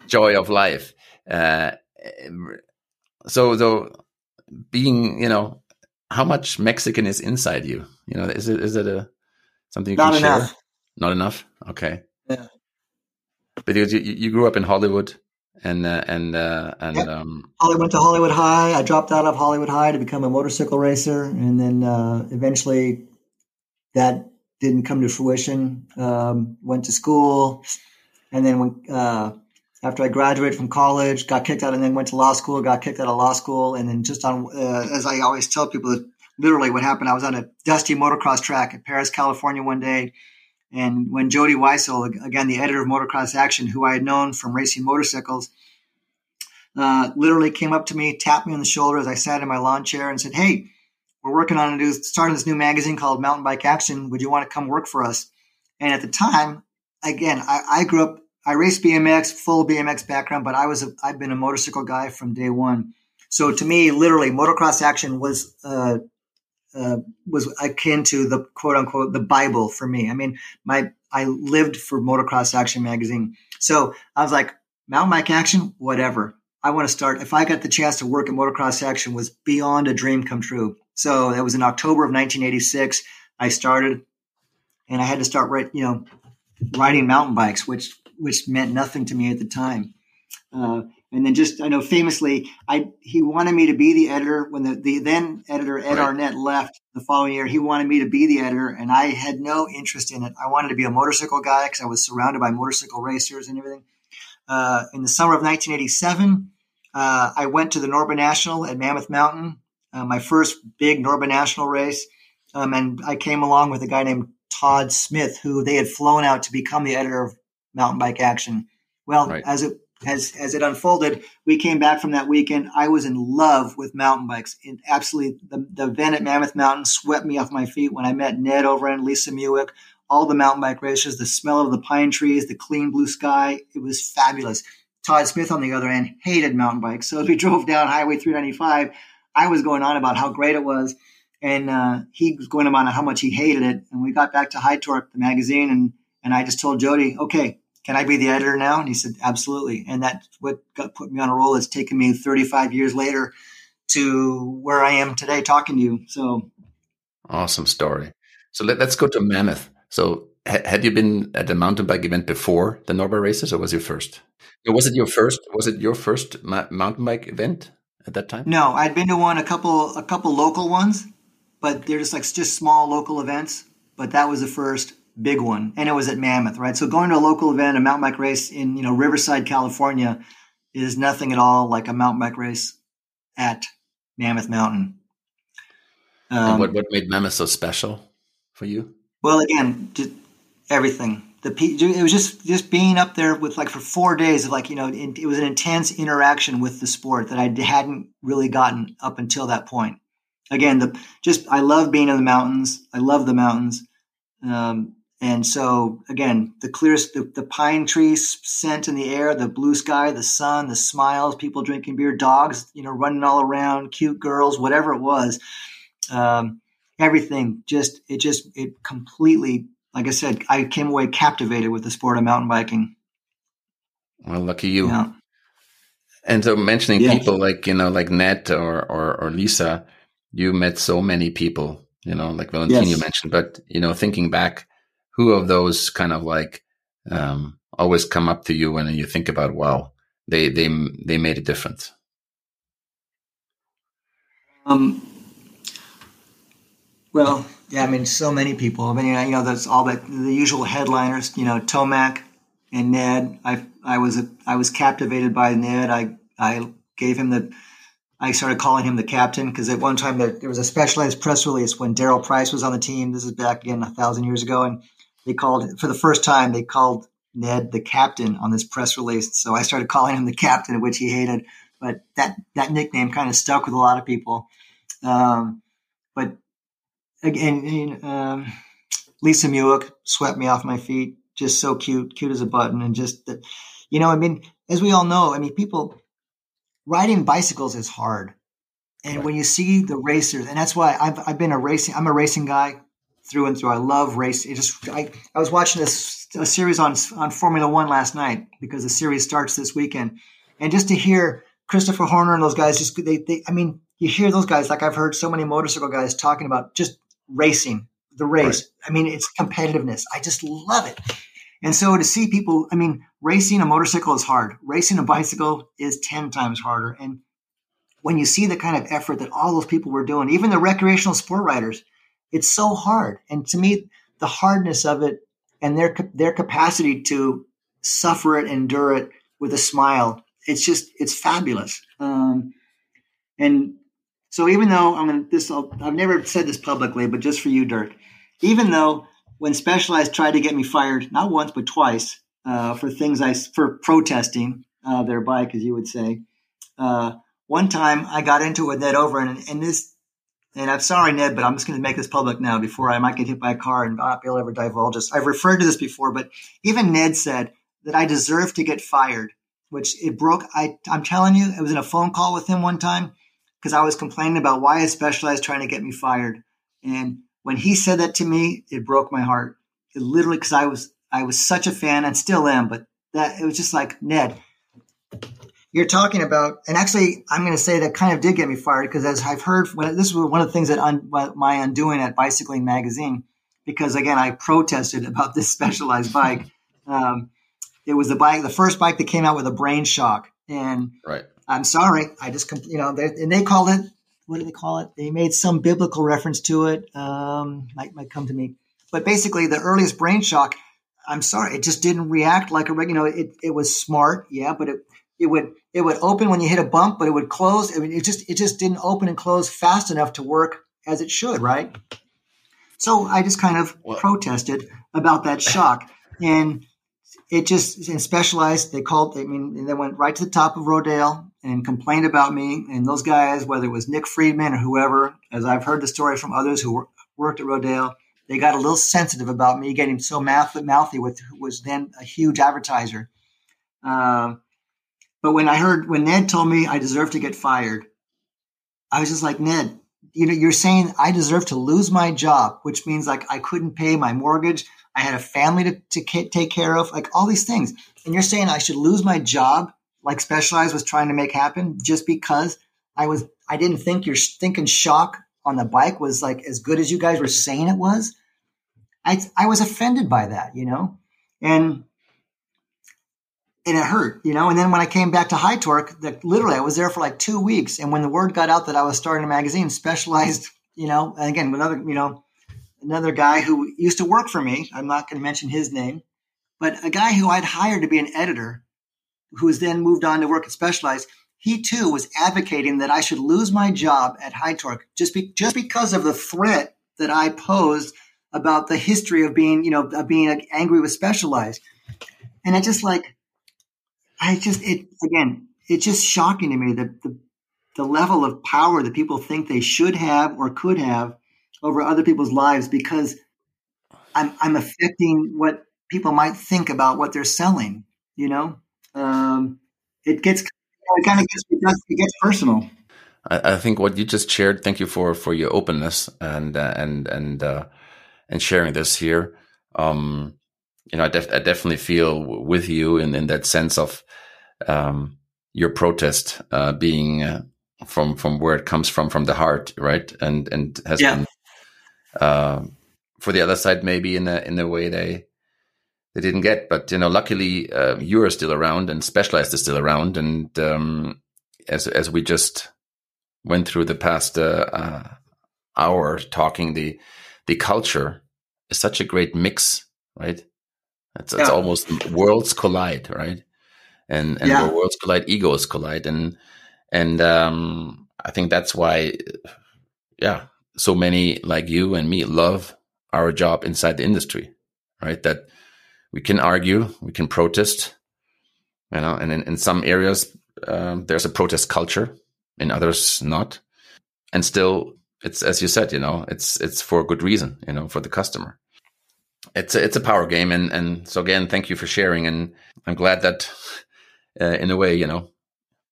joy of life. Uh, so though being, you know. How much Mexican is inside you? You know, is it is it a something you Not can enough. Share? Not enough. Okay. Yeah. Because you, you grew up in Hollywood, and uh, and uh, and yep. um, I went to Hollywood High. I dropped out of Hollywood High to become a motorcycle racer, and then uh, eventually that didn't come to fruition. Um, went to school, and then when uh, after I graduated from college, got kicked out, and then went to law school, got kicked out of law school. And then just on, uh, as I always tell people, literally what happened, I was on a dusty motocross track in Paris, California one day. And when Jody Weisel, again, the editor of Motocross Action, who I had known from racing motorcycles, uh, literally came up to me, tapped me on the shoulder as I sat in my lawn chair and said, "Hey, we're working on a new, starting this new magazine called Mountain Bike Action. Would you want to come work for us?" And at the time, again, I, I grew up, I raced B M X, full B M X background, but I was a, I've been a motorcycle guy from day one. So to me, literally, Motocross Action was uh, uh, was akin to the quote unquote the Bible for me. I mean, my I lived for Motocross Action magazine. So I was like, Mountain Bike Action, whatever. I want to start. If I got the chance to work at Motocross Action, was beyond a dream come true. So it was in October of nineteen eighty-six. I started, and I had to start right, you know, riding mountain bikes, which which meant nothing to me at the time. Uh, and then just, I know famously, I he wanted me to be the editor when the, the then editor, Ed right. Arnett, left the following year. He wanted me to be the editor, and I had no interest in it. I wanted to be a motorcycle guy because I was surrounded by motorcycle racers and everything. Uh, in the summer of nineteen eighty-seven, uh, I went to the Norba National at Mammoth Mountain, uh, my first big Norba National race. Um, and I came along with a guy named Todd Smith, who they had flown out to become the editor of Mountain Bike Action. Well, right. as it as as it unfolded, we came back from that weekend. I was in love with mountain bikes. It absolutely, the, the event at Mammoth Mountain swept me off my feet when I met Ned Overend, Lisa Muick, all the mountain bike racers, the smell of the pine trees, the clean blue sky. It was fabulous. Todd Smith, on the other hand, hated mountain bikes. So as we drove down Highway three ninety-five, I was going on about how great it was. And uh, he was going on how much he hated it. And we got back to High Torque, the magazine, and And I just told Jody, "Okay, can I be the editor now?" And he said, "Absolutely." And that's what got put me on a roll. It's taken me thirty-five years later to where I am today talking to you. So awesome story. So let, let's go to Mammoth. So ha- had you been at a mountain bike event before the Norba races, or was your first? Was it your first? Was it your first ma- mountain bike event at that time? No, I'd been to one, a couple, a couple local ones, but they're just like just small local events. But that was the first big one, and it was at Mammoth, right? So going to a local event, a mountain bike race in, you know, Riverside, California, is nothing at all like a mountain bike race at Mammoth Mountain. Um, and what, what made Mammoth so special for you? Well, again, just everything. The it was just just being up there with like for four days of like, you know, it, it was an intense interaction with the sport that I hadn't really gotten up until that point. Again, the just I love being in the mountains. I love the mountains. Um, And so, again, the clearest, the, the pine tree scent in the air, the blue sky, the sun, the smiles, people drinking beer, dogs, you know, running all around, cute girls, whatever it was, um, everything just, it just, it completely like I said, I came away captivated with the sport of mountain biking. Well, lucky you. Yeah. And so mentioning yeah. people like, you know, like Ned or, or, or Lisa, you met so many people, you know, like Valentino yes. mentioned, but, you know, thinking back, who of those kind of like um, always come up to you when you think about, wow, they, they, they made a difference. Um, well, yeah, I mean, so many people, I mean, you know, that's all that the usual headliners, you know, Tomac and Ned. I, I was, a, I was captivated by Ned. I, I gave him the, I started calling him the captain. Cause at one time there, there was a Specialized press release when Darrell Price was on the team. This is back again, a thousand years ago. And they called for the first time, they called Ned the captain on this press release. So I started calling him the captain, which he hated, but that, that nickname kind of stuck with a lot of people. Um, but again, um, Lisa Muick swept me off my feet. Just so cute, cute as a button. And just that, you know, I mean, as we all know, I mean, people riding bicycles is hard. And right. when you see the racers, and that's why I've, I've been a racing, I'm a racing guy through and through. I love racing. It just, I, I was watching this a series on, on Formula One last night because the series starts this weekend. And just to hear Christopher Horner and those guys, just they, they, I mean, you hear those guys, like I've heard so many motorcycle guys talking about just racing, the race. Right. I mean, it's competitiveness. I just love it. And so to see people, I mean, racing a motorcycle is hard. Racing a bicycle is ten times harder. And when you see the kind of effort that all those people were doing, even the recreational sport riders, it's so hard. And to me, the hardness of it and their their capacity to suffer it, endure it with a smile, it's just, it's fabulous. Um, and so even though I'm going to, this, I'll, I've never said this publicly, but just for you, Dirk, even though when Specialized tried to get me fired, not once, but twice, uh, for things I, for protesting uh, their bike, as you would say. Uh, one time I got into it with Ned Overend, and, and this, and I'm sorry, Ned, but I'm just going to make this public now before I might get hit by a car and not be able to ever divulge this. I've referred to this before, but even Ned said that I deserved to get fired, which it broke. I, I'm telling you, I was in a phone call with him one time because I was complaining about why is Specialized trying to get me fired. And when he said that to me, it broke my heart. It literally, because I was I was such a fan and still am, but that it was just like, Ned, you're talking about, and actually I'm going to say that kind of did get me fired because as I've heard, when, this was one of the things that un, my undoing at Bicycling magazine, because again I protested about this Specialized bike. Um, it was the bike, the first bike that came out with a brain shock, and right. I'm sorry, I just you know, they, and they called it. What do they call it? They made some biblical reference to it. Um, might might come to me, but basically the earliest brain shock. I'm sorry, it just didn't react like a regular. You know, it it was smart, yeah, but it it would it would open when you hit a bump, but it would close. I mean, it just it just didn't open and close fast enough to work as it should, right? So I just kind of what? protested about that shock, and it just and Specialized. They called. I mean, and they went right to the top of Rodale and complained about me and those guys, whether it was Nick Friedman or whoever, as I've heard the story from others who wor- worked at Rodale, they got a little sensitive about me getting so mouth- mouthy with who was then a huge advertiser. Uh, but when I heard, when Ned told me I deserved to get fired, I was just like, Ned, you know, you're saying I deserve to lose my job, which means like I couldn't pay my mortgage. I had a family to, to ca- take care of, like all these things. And you're saying I should lose my job like Specialized was trying to make happen just because I was, I didn't think your thinking shock on the bike was like as good as you guys were saying it was. I, I was offended by that, you know, and, and it hurt, you know? And then when I came back to High Torque, that literally I was there for like two weeks. And when the word got out that I was starting a magazine, Specialized, you know, and again, another, you know, another guy who used to work for me, I'm not going to mention his name, but a guy who I'd hired to be an editor who has then moved on to work at Specialized, he too was advocating that I should lose my job at High Torque just, be, just because of the threat that I posed about the history of being, you know, of being angry with Specialized. And I just like, I just, it, again, it's just shocking to me that the, the level of power that people think they should have or could have over other people's lives because I'm, I'm affecting what people might think about what they're selling, you know? Um, it gets, it kind of gets, it gets, it gets personal. I, I think what you just shared, thank you for, for your openness and, uh, and, and, uh, and sharing this here um, you know, I, def- I definitely feel w- with you in, in that sense of um, your protest uh, being uh, from from where it comes from, from the heart, right? And and has yeah. been uh, for the other side maybe in a in the way they they didn't get, but you know, luckily uh, you are still around and Specialized is still around, and um, as as we just went through the past uh, uh, hour talking, the the culture is such a great mix, right? It's, yeah. it's almost worlds collide, right? And and yeah. where worlds collide, egos collide, and and um, I think that's why, yeah, so many like you and me love our job inside the industry, right? That we can argue, we can protest, you know, and in, in some areas um, there's a protest culture, in others not, and still it's, as you said, you know, it's it's for good reason, you know, for the customer. It's a, it's a power game, and and so again, thank you for sharing, and I'm glad that uh, in a way, you know,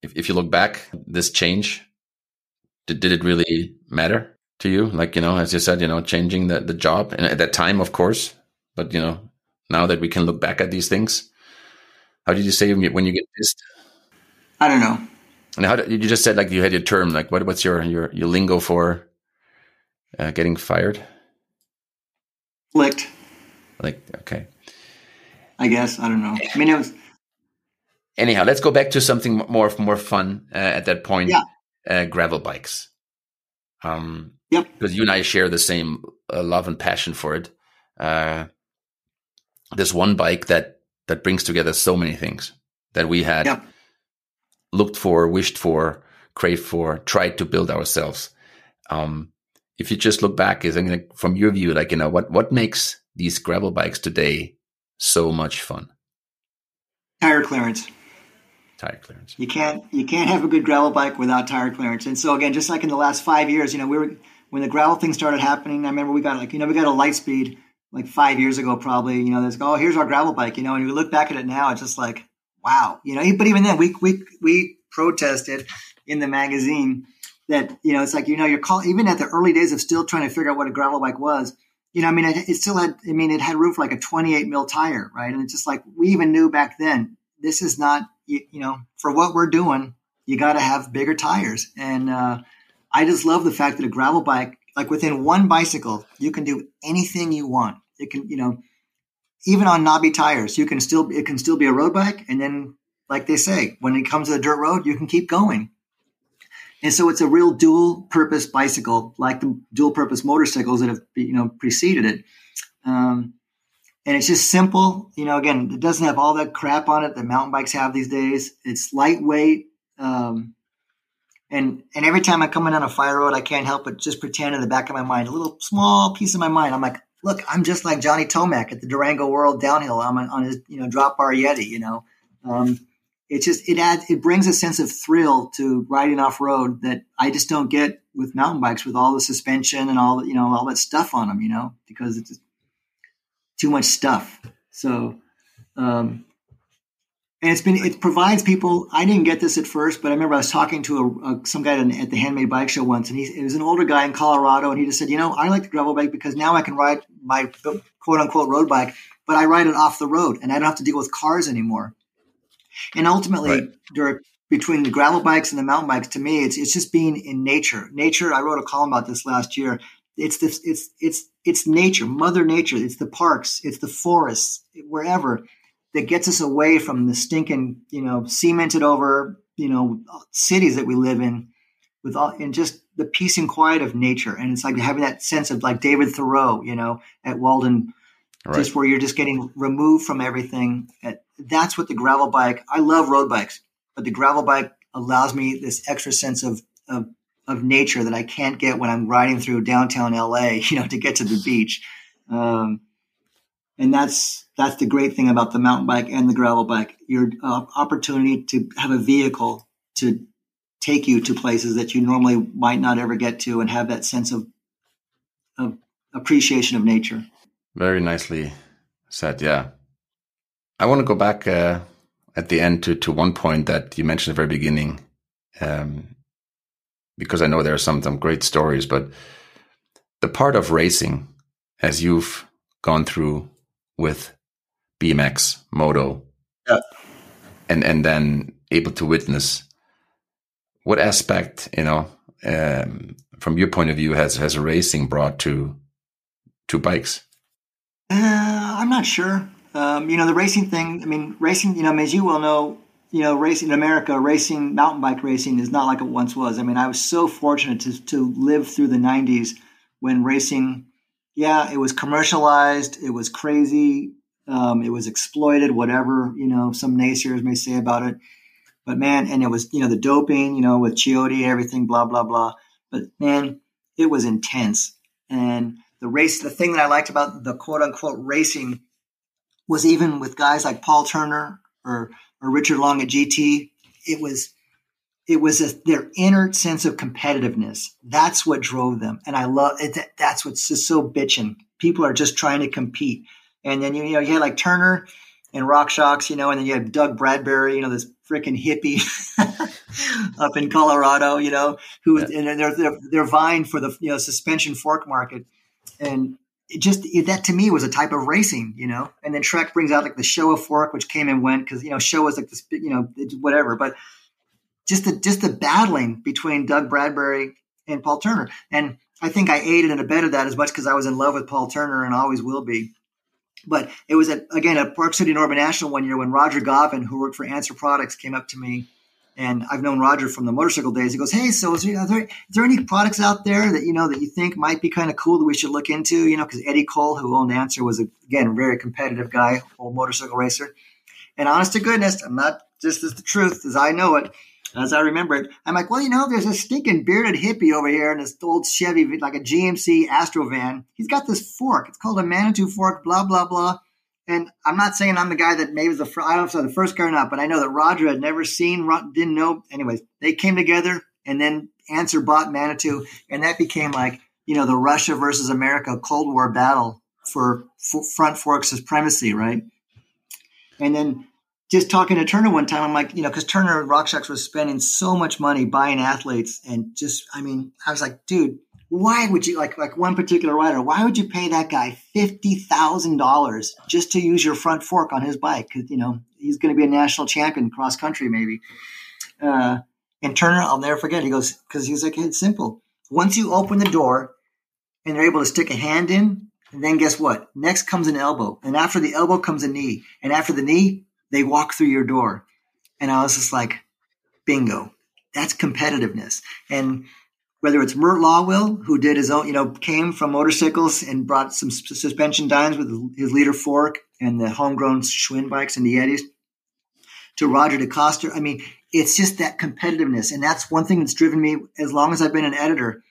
if if you look back, this change, did, did it really matter to you? Like, you know, as you said, you know, changing the the job, and at that time, of course, but you know, now that we can look back at these things, how did you say when you get pissed? I don't know. And how did, you just said like you had your term, like what what's your your, your lingo for uh, getting fired? Licked. Like, okay. I guess. I don't know. I mean, it was. Anyhow, let's go back to something more more fun uh, at that point. Yeah. Uh, gravel bikes. Um, yep. Because you and I share the same uh, love and passion for it. Uh, this one bike that, that brings together so many things that we had yep. looked for, wished for, craved for, tried to build ourselves. Um, if you just look back, is I mean, from your view, like, you know, what, what makes these gravel bikes today so much fun? Tire clearance. Tire clearance. You can't you can't have a good gravel bike without tire clearance. And so again, just like in the last five years, you know, we were when the gravel thing started happening. I remember we got like you know we got a Lightspeed like five years ago probably. You know, there's oh here's our gravel bike. You know, and we look back at it now, it's just like wow. You know, but even then we we we protested in the magazine that you know it's like you know you're call even at the early days of still trying to figure out what a gravel bike was. You know, I mean, it, it still had, I mean, it had room for like a twenty-eight mil tire, right? And it's just like, we even knew back then, this is not, you, you know, for what we're doing, you got to have bigger tires. And uh, I just love the fact that a gravel bike, like within one bicycle, you can do anything you want. It can, you know, even on knobby tires, you can still, it can still be a road bike. And then, like they say, when it comes to the dirt road, you can keep going. And so it's a real dual-purpose bicycle, like the dual-purpose motorcycles that have, you know, preceded it. Um, and it's just simple. You know, again, it doesn't have all that crap on it that mountain bikes have these days. It's lightweight. Um, and and every time I'm coming down a fire road, I can't help but just pretend in the back of my mind, a little small piece of my mind. I'm like, look, I'm just like Johnny Tomac at the Durango World Downhill on, on his, you know, drop bar Yeti, you know. Um It just it adds it brings a sense of thrill to riding off road that I just don't get with mountain bikes with all the suspension and all you know all that stuff on them, you know, because it's too much stuff. So, um, and it's been it provides people. I didn't get this at first, but I remember I was talking to a, a, some guy at the Handmade Bike Show once, and he it was an older guy in Colorado, and he just said, you know, I like the gravel bike because now I can ride my quote unquote road bike, but I ride it off the road, and I don't have to deal with cars anymore. And ultimately, right. Dirk, between the gravel bikes and the mountain bikes, to me, it's it's just being in nature. Nature. I wrote a column about this last year. It's this. It's it's it's nature, Mother Nature. It's the parks. It's the forests, wherever that gets us away from the stinking, you know, cemented over, you know, cities that we live in, with all and just the peace and quiet of nature. And it's like having that sense of like David Thoreau, you know, at Walden. Right. Just where you're just getting removed from everything. That's what the gravel bike. I love road bikes, but the gravel bike allows me this extra sense of of, of nature that I can't get when I'm riding through downtown L A. You know, to get to the beach, um, and that's that's the great thing about the mountain bike and the gravel bike. Your uh, opportunity to have a vehicle to take you to places that you normally might not ever get to, and have that sense of of appreciation of nature. Very nicely said, yeah. I want to go back uh, at the end to, to one point that you mentioned at the very beginning, um, because I know there are some, some great stories, but the part of racing, as you've gone through with B M X, moto, yeah. and and then able to witness what aspect, you know, um, from your point of view, has has racing brought to to bikes? Uh, I'm not sure. Um, you know, the racing thing. I mean, racing. You know, I mean, as you well know, you know, racing in America, racing mountain bike racing is not like it once was. I mean, I was so fortunate to to live through the nineties when racing. Yeah, it was commercialized. It was crazy. Um, it was exploited, whatever, you know, some naysayers may say about it, but man, and it was, you know, the doping, you know, with Chiodi, everything, blah, blah, blah. But man, it was intense. And the race, the thing that I liked about the quote unquote racing was even with guys like Paul Turner or, or Richard Long at G T, it was, it was a, their inner sense of competitiveness. That's what drove them. And I love it. That's what's just so bitching. People are just trying to compete. And then, you know, you had like Turner and RockShox, you know, and then you had Doug Bradbury, you know, this freaking hippie up in Colorado, you know, who yeah. and they're, they're, they're vying for the, you know, suspension fork market. And it just, it, that to me was a type of racing, you know, and then Trek brings out like the Showa fork, which came and went because, you know, Showa was like this, you know, whatever, but just the, just the battling between Doug Bradbury and Paul Turner. And I think I aided and abetted that as much because I was in love with Paul Turner and always will be. But it was, at, again, at Park City Norba National one year when Roger Goffin, who worked for Answer Products, came up to me. And I've known Roger from the motorcycle days. He goes, hey, so is there, are there, is there any products out there that, you know, that you think might be kind of cool that we should look into? You know, because Eddie Cole, who owned Answer, was, a, again, a very competitive guy, old motorcycle racer. And honest to goodness, I'm not just as the truth as I know it, as I remember it. I'm like, well, you know, there's a stinking bearded hippie over here in this old Chevy, like a G M C Astro van. He's got this fork. It's called a Manitou fork, blah, blah, blah. And I'm not saying I'm the guy that maybe was the, I don't know if I was the first guy or not, but I know that Roger had never seen, didn't know. Anyways, they came together and then Answer bought Manitou. And that became like, you know, the Russia versus America Cold War battle for f- front fork supremacy, right? And then, just talking to Turner one time, I'm like, you know, because Turner and RockShox was spending so much money buying athletes, and just, I mean, I was like, dude, why would you like like one particular rider? Why would you pay that guy fifty thousand dollars just to use your front fork on his bike? Because you know he's going to be a national champion cross country, maybe. Uh, and Turner, I'll never forget. He goes because he's like, it's simple. Once you open the door, and they're able to stick a hand in, and then guess what? Next comes an elbow, and after the elbow comes a knee, and after the knee, they walk through your door. And I was just like, bingo, that's competitiveness. And whether it's Mert Lawwill, who did his own, you know, came from motorcycles and brought some suspension dimes with his leader fork and the homegrown Schwinn bikes and the Yetis, to Roger DeCoster. I mean, it's just that competitiveness. And that's one thing that's driven me as long as I've been an editor.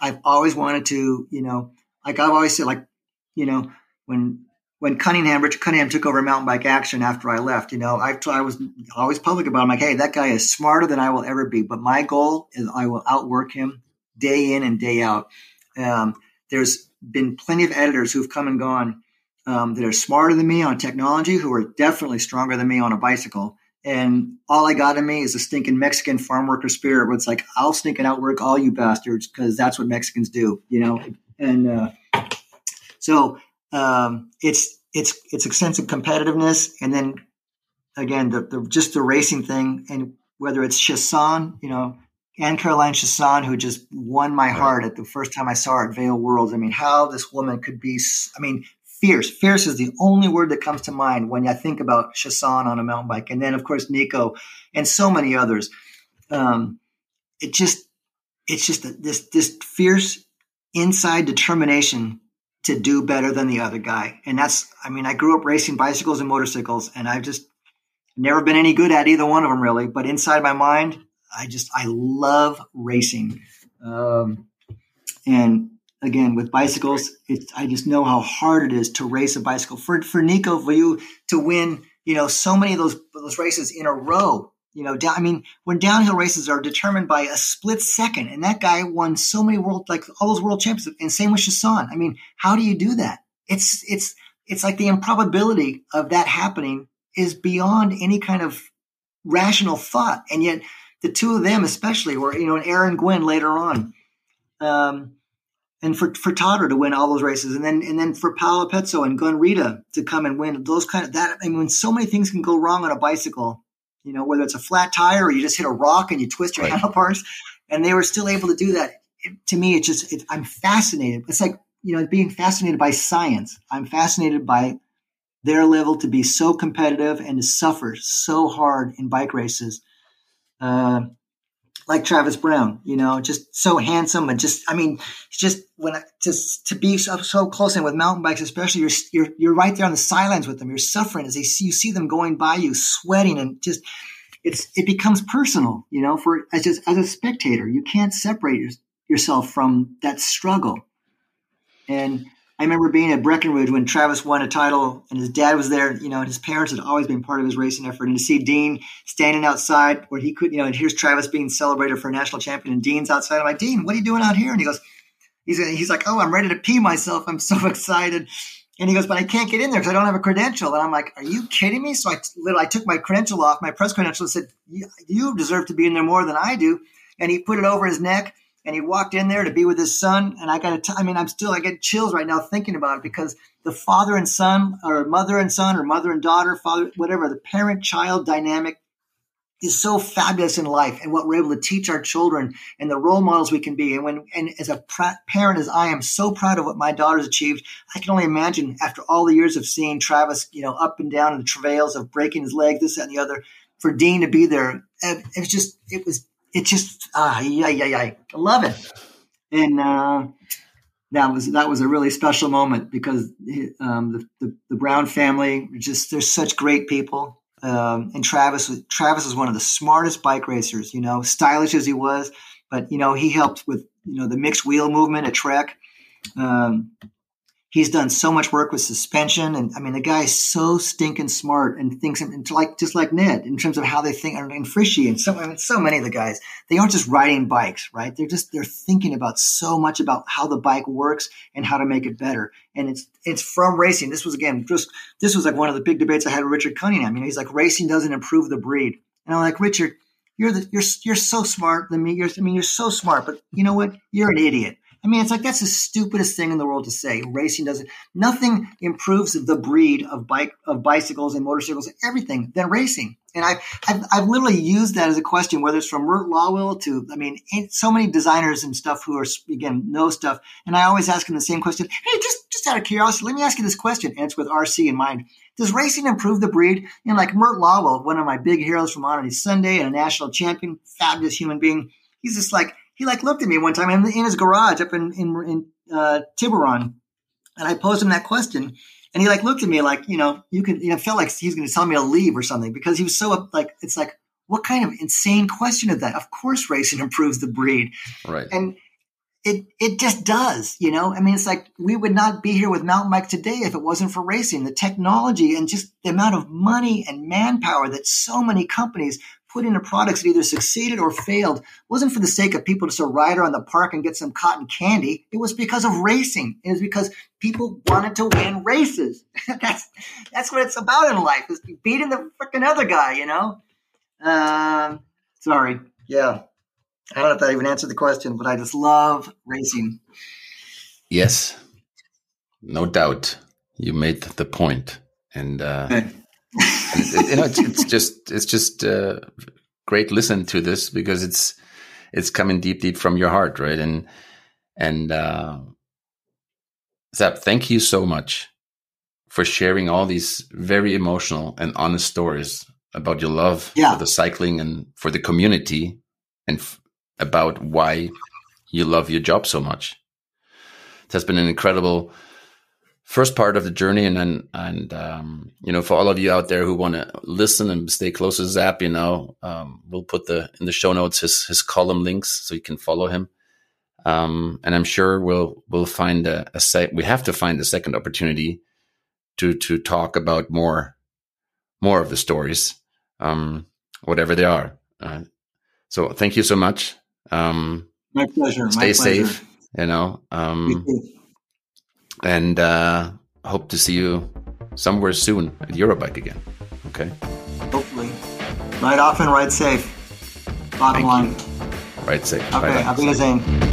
I've always wanted to, you know, like I've always said, like, you know, when, When Cunningham, Richard Cunningham took over Mountain Bike Action after I left, you know, I, I was always public about it. I'm like, hey, that guy is smarter than I will ever be. But my goal is I will outwork him day in and day out. Um, there's been plenty of editors who've come and gone um, that are smarter than me on technology, who are definitely stronger than me on a bicycle. And all I got in me is a stinking Mexican farm worker spirit where it's like, I'll stink and outwork all you bastards because that's what Mexicans do, you know. And uh, so – Um, it's, it's, it's a sense of competitiveness. And then again, the, the, just the racing thing, and whether it's Chasson, you know, Anne Caroline Chasson, who just won my heart at the first time I saw her at Vail Worlds. I mean, how this woman could be, I mean, fierce, fierce is the only word that comes to mind when I think about Chasson on a mountain bike. And then of course, Nico and so many others. Um, it just, it's just a, this, this fierce inside determination to do better than the other guy. And that's, I mean, I grew up racing bicycles and motorcycles, and I've just never been any good at either one of them really. But inside my mind, I just, I love racing. Um, and again, with bicycles, it's, I just know how hard it is to race a bicycle. For, for Nico, for you to win, you know, so many of those, those races in a row, you know, down, I mean, when downhill races are determined by a split second, and that guy won so many world, like all those world championships, and same with Chasson. I mean, how do you do that? It's, it's, it's like the improbability of that happening is beyond any kind of rational thought. And yet the two of them, especially, were, you know, and Aaron Gwynn later on, um, and for, for Todder to win all those races, and then and then for Paolo Pezzo and Gun Rita to come and win those kind of that. I mean, when so many things can go wrong on a bicycle, you know, whether it's a flat tire or you just hit a rock and you twist your right. handlebars, and they were still able to do that. It, to me, it's just it, I'm fascinated. It's like, you know, being fascinated by science. I'm fascinated by their level to be so competitive and to suffer so hard in bike races. Uh, like Travis Brown, you know, just so handsome and just, I mean, just when I, just to be so, so close, and with mountain bikes, especially, you're, you're, you're right there on the sidelines with them. You're suffering as they see, you see them going by you sweating, and just, it's, it becomes personal, you know, for as just, as a spectator, you can't separate your, yourself from that struggle. And I remember being at Breckenridge when Travis won a title, and his dad was there, you know, and his parents had always been part of his racing effort. And to see Dean standing outside where he could, you know, and here's Travis being celebrated for a national champion, and Dean's outside. I'm like, Dean, what are you doing out here? And he goes, he's, he's like, oh, I'm ready to pee myself. I'm so excited. And he goes, but I can't get in there because I don't have a credential. And I'm like, are you kidding me? So I literally I took my credential off, my press credential, and said, you deserve to be in there more than I do. And he put it over his neck. And he walked in there to be with his son. And I got to, I mean, I'm still, I get chills right now thinking about it, because the father and son, or mother and son, or mother and daughter, father, whatever, the parent-child dynamic is so fabulous in life, and what we're able to teach our children and the role models we can be. And when, and as a pr- parent as I am, so proud of what my daughter's achieved, I can only imagine after all the years of seeing Travis, you know, up and down in the travails of breaking his leg, this, that, and the other, for Dean to be there. It was just, it was, It just, ah, yeah, yeah, yeah. I love it. And uh, that was that was a really special moment, because um, the, the, the Brown family, just they're such great people. Um, and Travis, Travis was one of the smartest bike racers, you know, stylish as he was. But, you know, he helped with, you know, the mixed wheel movement at Trek. Um, he's done so much work with suspension. And, I mean, the guy is so stinking smart, and thinks, and like just like Ned, in terms of how they think, and Frischi, and so, I mean, so many of the guys, they aren't just riding bikes, right? They're just, they're thinking about so much about how the bike works and how to make it better. And it's it's from racing. This was, again, just this was like one of the big debates I had with Richard Cunningham. I mean, he's like, racing doesn't improve the breed. And I'm like, Richard, you're the, you're you're so smart. I mean, you're, I mean, you're so smart, but you know what? You're an idiot. I mean, it's like, that's the stupidest thing in the world to say. Racing doesn't, nothing improves the breed of bike, of bicycles and motorcycles, and everything, than racing. And I, I've, I've literally used that as a question, whether it's from Mert Lawwill to, I mean, so many designers and stuff who are, again, know stuff. And I always ask them the same question. Hey, just, just out of curiosity, let me ask you this question. And it's with R C in mind. Does racing improve the breed? And like Mert Lawwill, one of my big heroes from On Sunday and a national champion, fabulous human being. He's just like, He like looked at me one time in, in his garage up in in, in uh, Tiburon, and I posed him that question, and he like looked at me like, you know, you can, you know, felt like he was going to tell me to leave or something, because he was so like, it's like, what kind of insane question is that? Of course, racing improves the breed, right? And it it just does, you know. I mean, it's like, we would not be here with mountain bike today if it wasn't for racing, the technology, and just the amount of money and manpower that so many companies put into products that either succeeded or failed. It wasn't for the sake of people to sort of ride around the park and get some cotton candy. It was because of racing. It was because people wanted to win races. that's that's what it's about in life, is beating the freaking other guy, you know? Uh, sorry. Yeah. I don't know if that even answered the question, but I just love racing. Yes. No doubt. You made the point. And uh and, you know, it's, it's just it's just uh, great listen to this, because it's it's coming deep, deep from your heart, right? And and uh, Zap, thank you so much for sharing all these very emotional and honest stories about your love yeah. for the cycling and for the community, and f- about why you love your job so much. It has been an incredible first part of the journey, and and, and um, you know, for all of you out there who want to listen and stay close to Zap, you know, um, we'll put the in the show notes his his column links, so you can follow him. Um, and I'm sure we'll we'll find a, a sec- we have to find a second opportunity to to talk about more more of the stories, um, whatever they are. Uh, so thank you so much. Um, my pleasure. Stay my pleasure. Safe. You know. Um, And uh, hope to see you somewhere soon at Eurobike again. Okay? Hopefully. Ride often, ride safe. Bottom Thank line. You. Ride safe. Okay, I'll be the same.